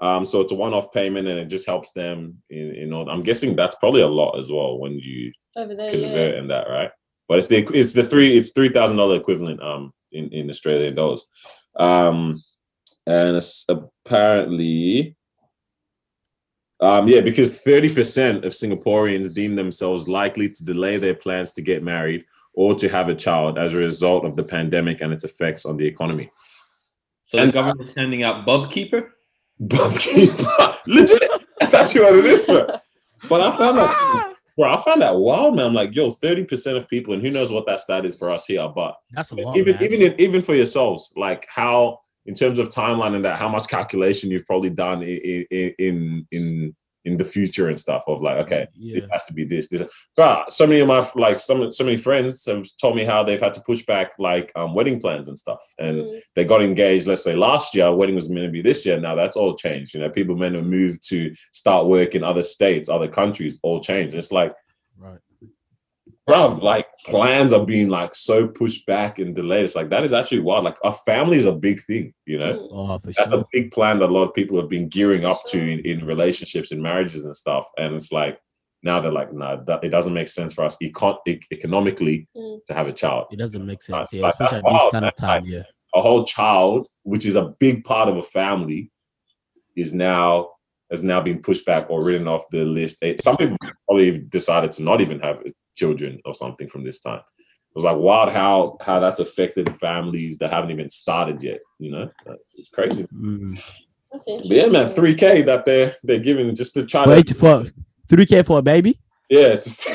Um, so it's a one-off payment, and it just helps them. In, in all, I'm guessing that's probably a lot as well when you over there, convert yeah. and that, right? But it's the it's the three it's three thousand dollar equivalent um in, in Australian dollars, um, and it's apparently, um, yeah, because thirty percent of Singaporeans deem themselves likely to delay their plans to get married or to have a child as a result of the pandemic and its effects on the economy. So and the government's uh, handing out Bob Keeper? Bob Keeper. Legit. That's actually what it is, bro. But I found that, bro, I found that wild, man. I'm like, yo, thirty percent of people, and who knows what that stat is for us here, but that's a lot, even man. even in, even for yourselves, like how, in terms of timeline and that, how much calculation you've probably done in in in, in the future and stuff of like, okay, yeah. This has to be this, this. But so many of my, like, some, so many friends have told me how they've had to push back, like, um, wedding plans and stuff. And mm-hmm. they got engaged, let's say last year, wedding was meant to be this year. Now that's all changed. You know, people meant to move to start work in other states, other countries, all changed. It's like, right. Bruv, like, plans are being, like, so pushed back and delayed. It's like, that is actually wild. Like, a family is a big thing, you know? Oh, for That's sure. a big plan that a lot of people have been gearing up to in, in relationships and marriages and stuff. And it's like, now they're like, nah, that, it doesn't make sense for us econ- e- economically mm. to have a child. It doesn't make sense, yeah, like, especially at this kind of time, like, yeah. A whole child, which is a big part of a family, is now... has now been pushed back or written off the list. Some people probably decided to not even have children or something from this time. was like wild how how that's affected families that haven't even started yet. You know, it's crazy. Mm. That's interesting. Yeah, man, three K that they're they're giving just to try. Wait to for three K for a baby? Yeah. Just,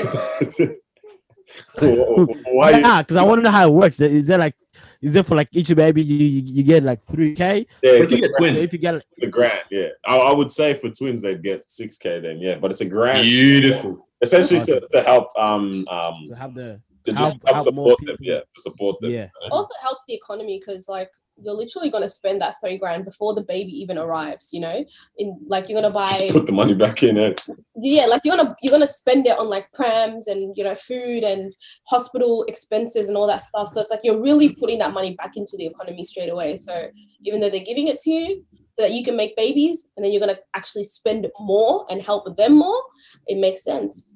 why? Yeah, because I want to know how it works. Is there like, is it for like each baby you you, you get like three K? Yeah, if you get twins, if you get like, it's a grand, yeah, I, I would say for twins they'd get six K then, yeah, but it's a grand, beautiful, essentially to, to help um um to help the to just help, help, help support them, yeah, to support them. Yeah, it also helps the economy because like you're literally going to spend that three grand before the baby even arrives, you know, in like you're going to buy, just put the money back in it. Yeah, like you're going to you're going to spend it on like prams and, you know, food and hospital expenses and all that stuff. So it's like you're really putting that money back into the economy straight away. So even though they're giving it to you so that you can make babies and then you're going to actually spend more and help them more, it makes sense.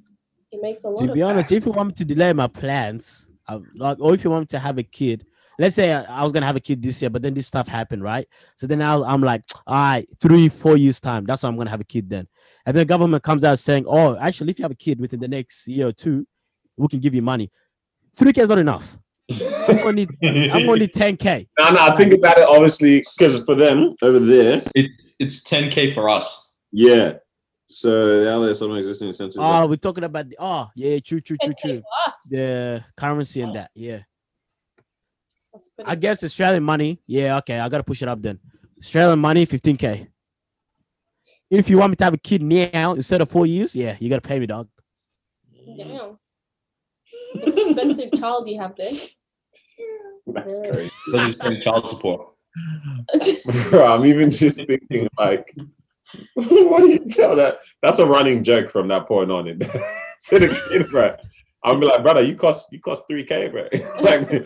It makes a lot of sense. To be honest, if you want me to delay my plans, I'm like, or if you want me to have a kid, let's say I was going to have a kid this year, but then this stuff happened, right? So then I'll, I'm like, all right, three, four years time. That's when I'm going to have a kid then. And then the government comes out saying, oh, actually, if you have a kid within the next year or two, we can give you money. three K is not enough. I'm only, I'm only ten K. No, no, think about it, obviously, because for them over there, it's, it's ten K for us. Yeah. So the L S on existing incentives. Oh, there. We're talking about, the, oh, yeah, true, true, true, true. The currency and that, yeah. I guess Australian money. Yeah, okay. I got to push it up then. Australian money, fifteen K. If you want me to have a kid now instead of four years, yeah, you got to pay me, dog. Damn. Expensive child you have there. That's crazy. Doesn't pay child support. Bro, I'm even just thinking like, what do you tell that? That's a running joke from that point on in to the kid, bro. I'll be like, brother, you cost you cost three K, bro. Like,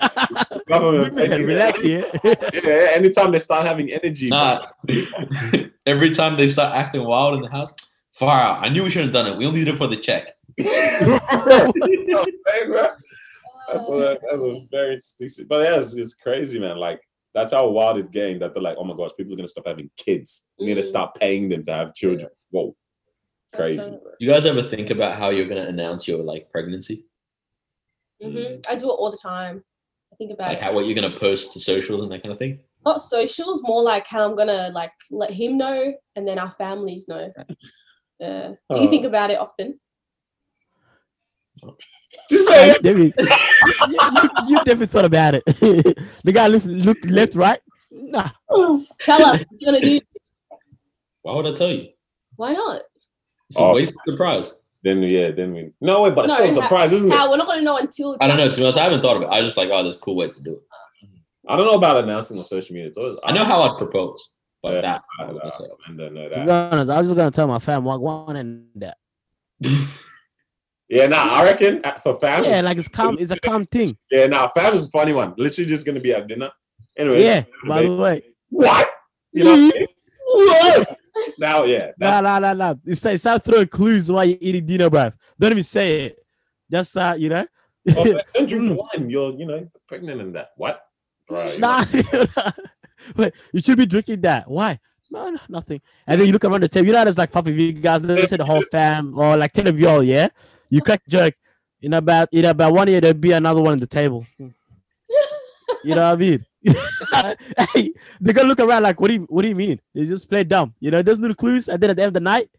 government relax, yeah. Yeah. Anytime they start having energy, nah. Every time they start acting wild in the house, far out. I knew we shouldn't have done it. We only did it for the check. You know what I'm saying, bro? That's a, that's a very interesting. But yeah, it's, it's crazy, man. Like that's how wild it's getting. That they're like, oh my gosh, people are gonna stop having kids. We need to stop paying them to have children. Whoa. Crazy. You guys ever think about how you're going to announce your like pregnancy? Mm-hmm. I do it all the time. I think about like how what you're going to post to socials and that kind of thing. Not socials, more like how I'm going to like let him know and then our families know. Yeah. Uh, do you think about it often? Just say it. you, you, you definitely thought about it. The guy looked, looked left, right. Nah. Tell us what you're going to do. Why would I tell you? Why not? It's oh, a waste of surprise. Then, yeah, then we... No, wait, but it's no, still a surprise, ha- isn't it? How? We're not going to know until... I don't know, to be honest, I haven't thought of it. I was just like, oh, there's cool ways to do it. I don't know about announcing on social media. It's always, I, I know how I'd propose, but yeah, that... I, I, I don't know that. To be honest, I was just going to tell my fam, walk one and that. Yeah, nah, I reckon for fam... Yeah, like it's calm. It's a calm thing. Yeah, nah, fam is a funny one. Literally just going to be at dinner. Anyway. Yeah, by the way. What? You know what I mean? What? Now, yeah. Nah, nah, nah, nah. It's like, start throwing clues while you're eating dinner, bruv. Don't even say it. Just, uh, you know. Oh, don't drink wine. You're, you know, pregnant and that. What? Right. Nah. Wait, you should be drinking that. Why? No, no, nothing. And then you look around the table. You know, there's like five of you guys. Let's say the whole fam or like ten of y'all, yeah? You crack a joke. In about, in about one year, there'll be another one at the table. You know what I mean? Hey, they're gonna look around like, what do you what do you mean? They just play dumb, you know. There's little clues, and then at the end of the night,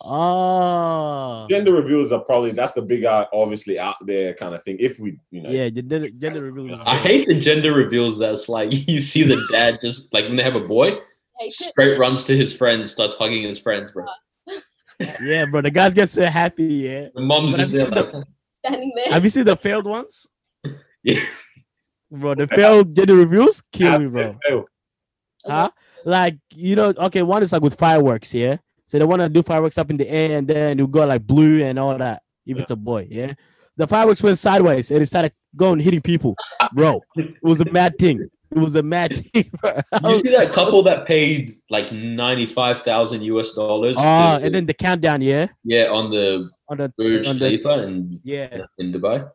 oh, gender reveals are probably that's the big, uh, obviously out there kind of thing. If we, you know, yeah, gender, gender reveals. I hate the gender reveals. That's like you see the dad just like when they have a boy, straight runs to his friends, starts hugging his friends, bro. Yeah, bro, the guys get so happy. Yeah, the mom's but just there, the, standing there. Have you seen the failed ones? Yeah. Bro, the failed gender reveals kill me, bro. Huh? Like, you know, okay, one is like with fireworks, yeah? So they want to do fireworks up in the air and then you go like blue and all that, if yeah. It's a boy, yeah? The fireworks went sideways and it started going hitting people, bro. It was a mad thing. It was a mad thing, bro. You see that couple that paid like ninety-five thousand US dollars? Oh, and then the countdown, yeah? Yeah, on the on the Burj Khalifa in, yeah. in Dubai.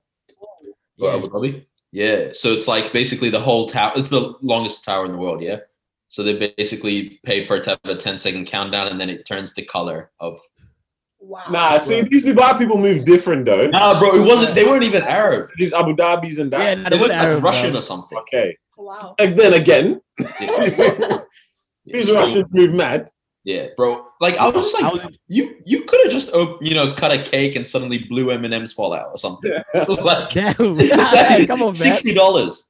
Or Abu Dhabi. Yeah, so it's like basically the whole tower. It's the longest tower in the world, yeah? So they basically paid for it to have a ten-second countdown, and then it turns the color of Wow. Nah, see, these Dubai people move different though. Nah, bro, it wasn't. They weren't even Arab. These Abu Dhabis and that. Yeah, nah, they, they weren't Arab, like Russian bro. or something. Okay. Wow. And then again, yeah. these Russians move mad. Yeah, bro. Like I was just like, was, you you could have just opened, you know, cut a cake and suddenly blue M and M's fall out or something. Yeah. Like, hey, come on, man. sixty dollars.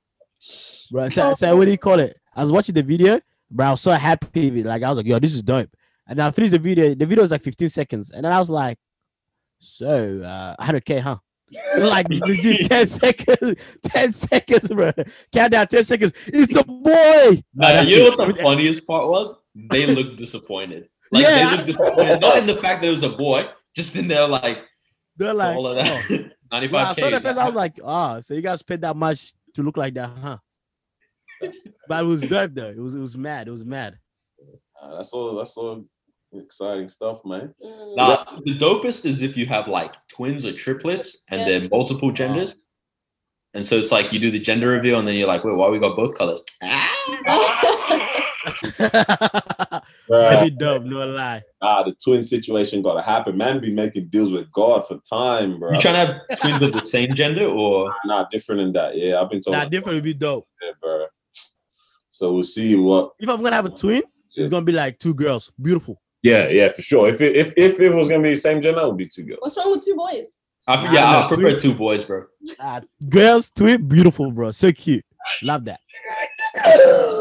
Bro, so, so what do you call it? I was watching the video, bro. I was so happy with it. Like I was like, yo, this is dope. And I finished the video. The video was like fifteen seconds, and then I was like, so uh, one hundred K, huh? Like legit ten seconds, ten seconds, bro. Countdown, ten seconds. It's a boy. Nah, you know what the funniest part was? They looked disappointed. Like yeah. they looked disappointed. Not in the fact that it was a boy, just in their like. They're like. All of that. Oh. ninety-five K. Nah, I saw the first, I was like, oh, so you guys paid that much to look like that, huh? But it was dope though. It was it was mad. It was mad. Uh, that's all. That's all. Exciting stuff, man. Mm. Nah, the dopest is if you have like twins or triplets and yeah. they're multiple genders. Oh. And so it's like you do the gender reveal and then you're like, wait, why we got both colors? That'd be dope, no lie. Ah, the twin situation gotta happen. Man be making deals with God for time, bro. You trying to have twins of the same gender or nah, different than that. Yeah, I've been talking. Nah, different would be dope. Yeah, bro. So we'll see what if I'm gonna have a twin, yeah. it's gonna be like two girls. Beautiful. Yeah, yeah, for sure. If it if, if it was gonna be the same gender, it would be two girls. What's wrong with two boys? I, yeah, I, I prefer two boys, bro. Uh, girls, twin, beautiful, bro. So cute. Love that.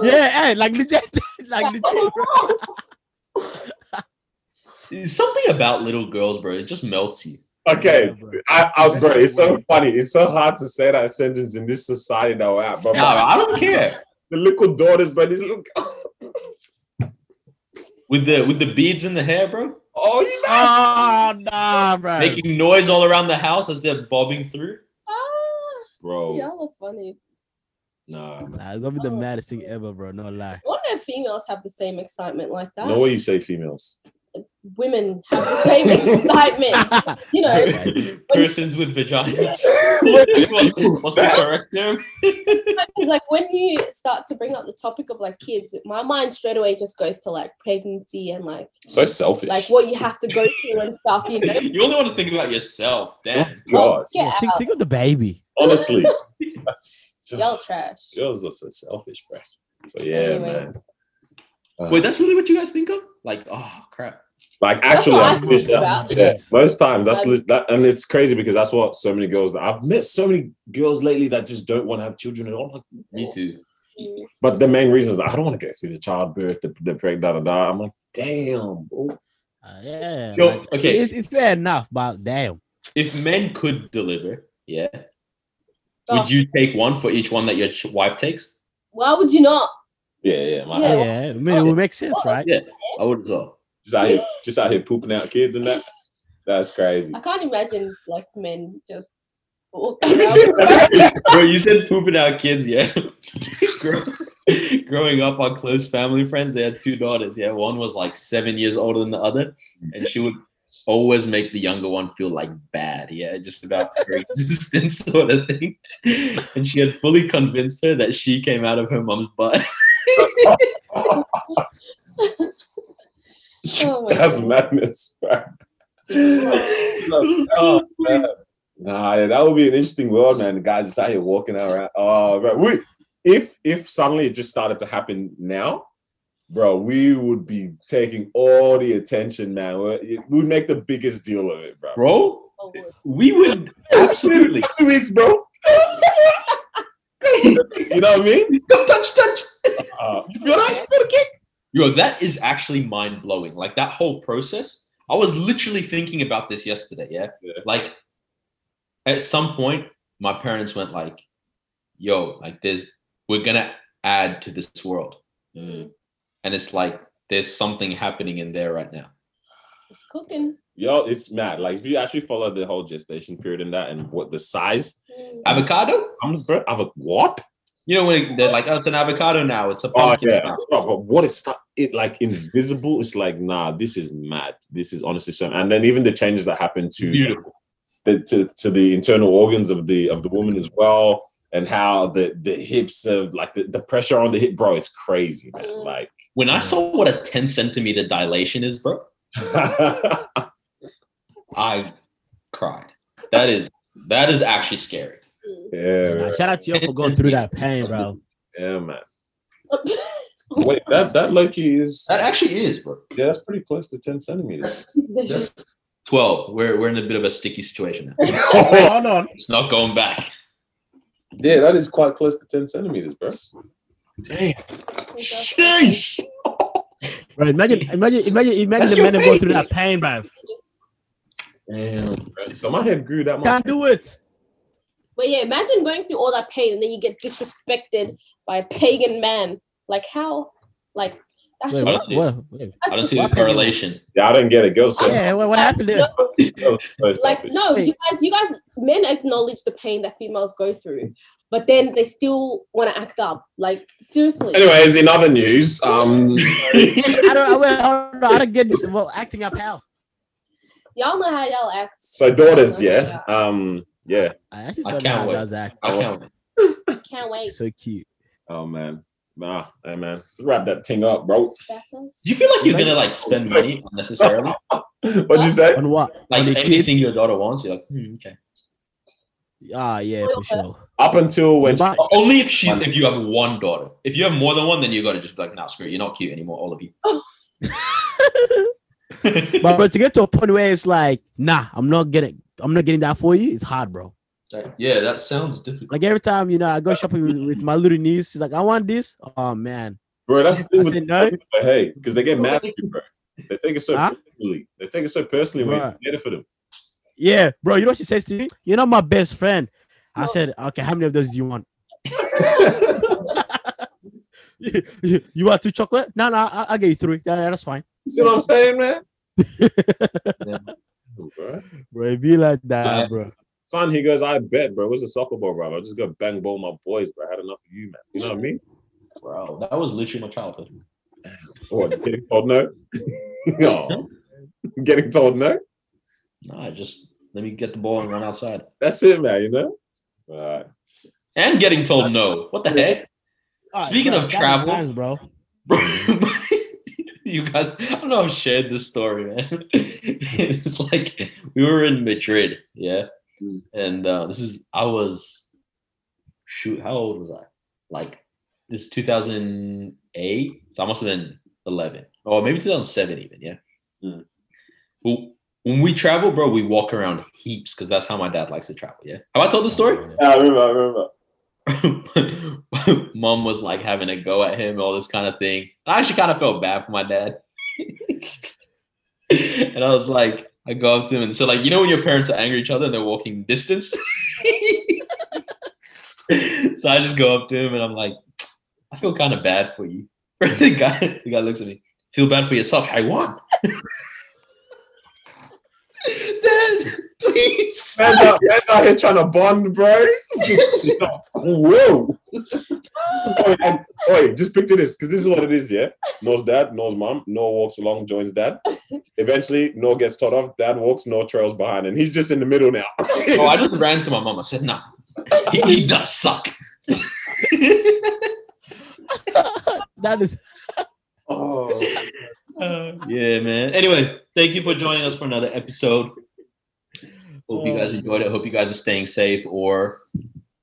Yeah, hey, like legit, like legit, bro. Something about little girls, bro. It just melts you. Okay, yeah, I, I, bro. It's so funny. It's so hard to say that sentence in this society that we're at, bro. No, bro, I don't care. The little daughters, but these little with the with the beads in the hair, bro. Oh, you know. Oh, nah, bro. Making noise all around the house as they're bobbing through. Ah, bro. Y'all are funny. Nah, nah, it's gonna be the oh. maddest thing ever, bro. No lie. I wonder if females have the same excitement like that. No way you say females. Women have the same excitement. You know, persons with vaginas. What's the correct term? Because like when you start to bring up the topic of like kids, my mind straight away just goes to like pregnancy and like so selfish. Like what you have to go through and stuff. You know, you only want to think about yourself. Damn. Oh, yeah. Think, think of the baby. Honestly. Y'all trash. Girls are so selfish, bro. But yeah, anyways. Man. Uh, Wait, that's really what you guys think of? Like, oh crap! Like, actually, yeah. yeah. Most times that's like, that, and it's crazy because that's what so many girls. That I've met so many girls lately that just don't want to have children at all. Like, oh. Me too. But the main reason is I don't want to go through the childbirth, the the pregnant, da da da. I'm like, damn, bro. Uh, yeah. Yo, like, okay, it's, it's fair enough, but damn. If men could deliver, yeah. Oh. Would you take one for each one that your wife takes? Why would you not? Yeah, yeah, my yeah. yeah. I mean, it would make sense, right? Yeah, I would as well. Just out here, just out here pooping out kids and that. That's crazy. I can't imagine like men just. Bro, you said pooping out kids, yeah. Growing up, our close family friends, they had two daughters. Yeah, one was like seven years older than the other, and she would always make the younger one feel like bad, yeah, just about her existence sort of thing. And she had fully convinced her that she came out of her mom's butt. Oh that's God. Madness, bro. Oh, man. Nah, yeah, that would be an interesting world, man. The guys just out here walking around. Oh, bro, we, if if suddenly it just started to happen now, bro, we would be taking all the attention, man. We're, we'd make the biggest deal of it, bro. Bro, oh, we would absolutely. Two weeks, bro. You know what I mean? Come touch, touch. Uh, you feel that? You feel the kick? Yo, that is actually mind blowing. Like that whole process. I was literally thinking about this yesterday. Yeah? yeah. Like at some point, my parents went like, "Yo, like there's we're gonna add to this world." Mm. And it's like there's something happening in there right now. It's cooking. Yo, it's mad. Like if you actually follow the whole gestation period and that, and what the size mm. avocado? I'm just bro. Avo- what? You know when they're like, oh, it's an avocado now. It's a pumpkin. Oh, yeah. Now. But what is that? It like invisible. It's like, nah, this is mad. This is honestly so. And then even the changes that happen to Beautiful. the to, to the internal organs of the of the woman as well, and how the the hips of like the, the pressure on the hip, bro. It's crazy, man. Like when I saw what a ten centimeter dilation is, bro. I cried. That is that is actually scary. Yeah. Man. Shout out to you for going through that pain, bro. Yeah, man. Wait, that's that lucky is that actually is, bro. Yeah, that's pretty close to ten centimeters. That's, that's twelve. We're we're in a bit of a sticky situation now. Hold on, it's not going back. Yeah, that is quite close to ten centimeters, bro. Damn. Sheesh. Bro, imagine, imagine, imagine, imagine that's the men that go through that pain, bro. Damn, bro. So my head grew that much. Can't do it. But yeah, imagine going through all that pain and then you get disrespected by a pagan man. Like how? Like that's wait, just, what, what, wait. That's I don't just, see the correlation. Yeah, I didn't get it. Go so yeah, what, what happened there? No. So like no, you guys, you guys, men acknowledge the pain that females go through, but then they still want to act up. Like seriously. Anyways, in other news, um, I don't, I don't, I don't get this. Well, acting up how? Y'all know how y'all act. So daughters, yeah, um, yeah. I actually don't I know how does act. I can't wait. I can't wait. So cute. Oh man. Nah, hey man, let's wrap that thing up, bro. You feel like you're gonna like spend money unnecessarily? What'd you say? On what? Like on anything kid? Your daughter wants, you're like, hmm, okay. Ah, yeah, for sure. Up until when? But, she- only if she, if you have one daughter. If you have more than one, then you gotta just be like, nah, screw it, you're not cute anymore, all of you. but, but to get to a point where it's like, nah, I'm not getting, I'm not getting that for you. It's hard, bro. Like, yeah, that sounds difficult. Like every time, you know, I go shopping with, with my little niece. She's like, "I want this." Oh man, bro, that's the thing with no. Hey, because they get mad at you, bro. They take it so huh? personally. They take it so personally bro. When you get it for them. Yeah, bro. You know what she says to me? You're not my best friend. I well, said, "Okay, how many of those do you want?" you, you, you want two chocolate? No, no, I, I'll get you three. Yeah, that's fine. You see what I'm saying, man? yeah. Bro, bro be like that, so, bro. Son, he goes, I bet, bro. Where's the soccer ball, bro? I just go bang ball my boys, bro. I had enough of you, man. You know what I mean? Bro, that was literally my childhood. Oh, getting told no? No. Getting told no? Nah, just let me get the ball and run outside. That's it, man, you know? All right. And getting told no. What the heck? Right, Speaking bro, of travel. Times, bro. bro you guys, I don't know if I've shared this story, man. It's like we were in Madrid, yeah? And uh, this is, I was, shoot, how old was I? Like, this is two thousand eight, so I must have been eleven. Or maybe two thousand seven even, yeah? Mm. Well, when we travel, bro, we walk around heaps because that's how my dad likes to travel, yeah? Have I told the story? Yeah, I remember, I remember. Mom was, like, having a go at him, all this kind of thing. And I actually kind of felt bad for my dad. And I was like, I go up to him and so like, you know, when your parents are angry at each other and they're walking distance. So I just go up to him and I'm like, I feel kind of bad for you. the guy, the guy looks at me, feel bad for yourself. I won. Dad, please. Man's out, man's out here trying to bond, bro. Whoa. Wait, wait, just picture this, because this is what it is, yeah? Noah's dad, Noah's mom. Noah walks along, joins dad. Eventually, Noah gets taught off. Dad walks, Noah trails behind, and he's just in the middle now. Oh, I just ran to my mom. I said, nah, he, he does suck. That is... Oh... Uh, yeah, man. Anyway, thank you for joining us for another episode. Hope you guys enjoyed it. Hope you guys are staying safe or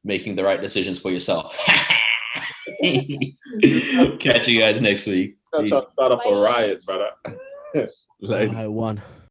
making the right decisions for yourself. Catch you guys next week. That's how to start up a riot, brother. Like I won.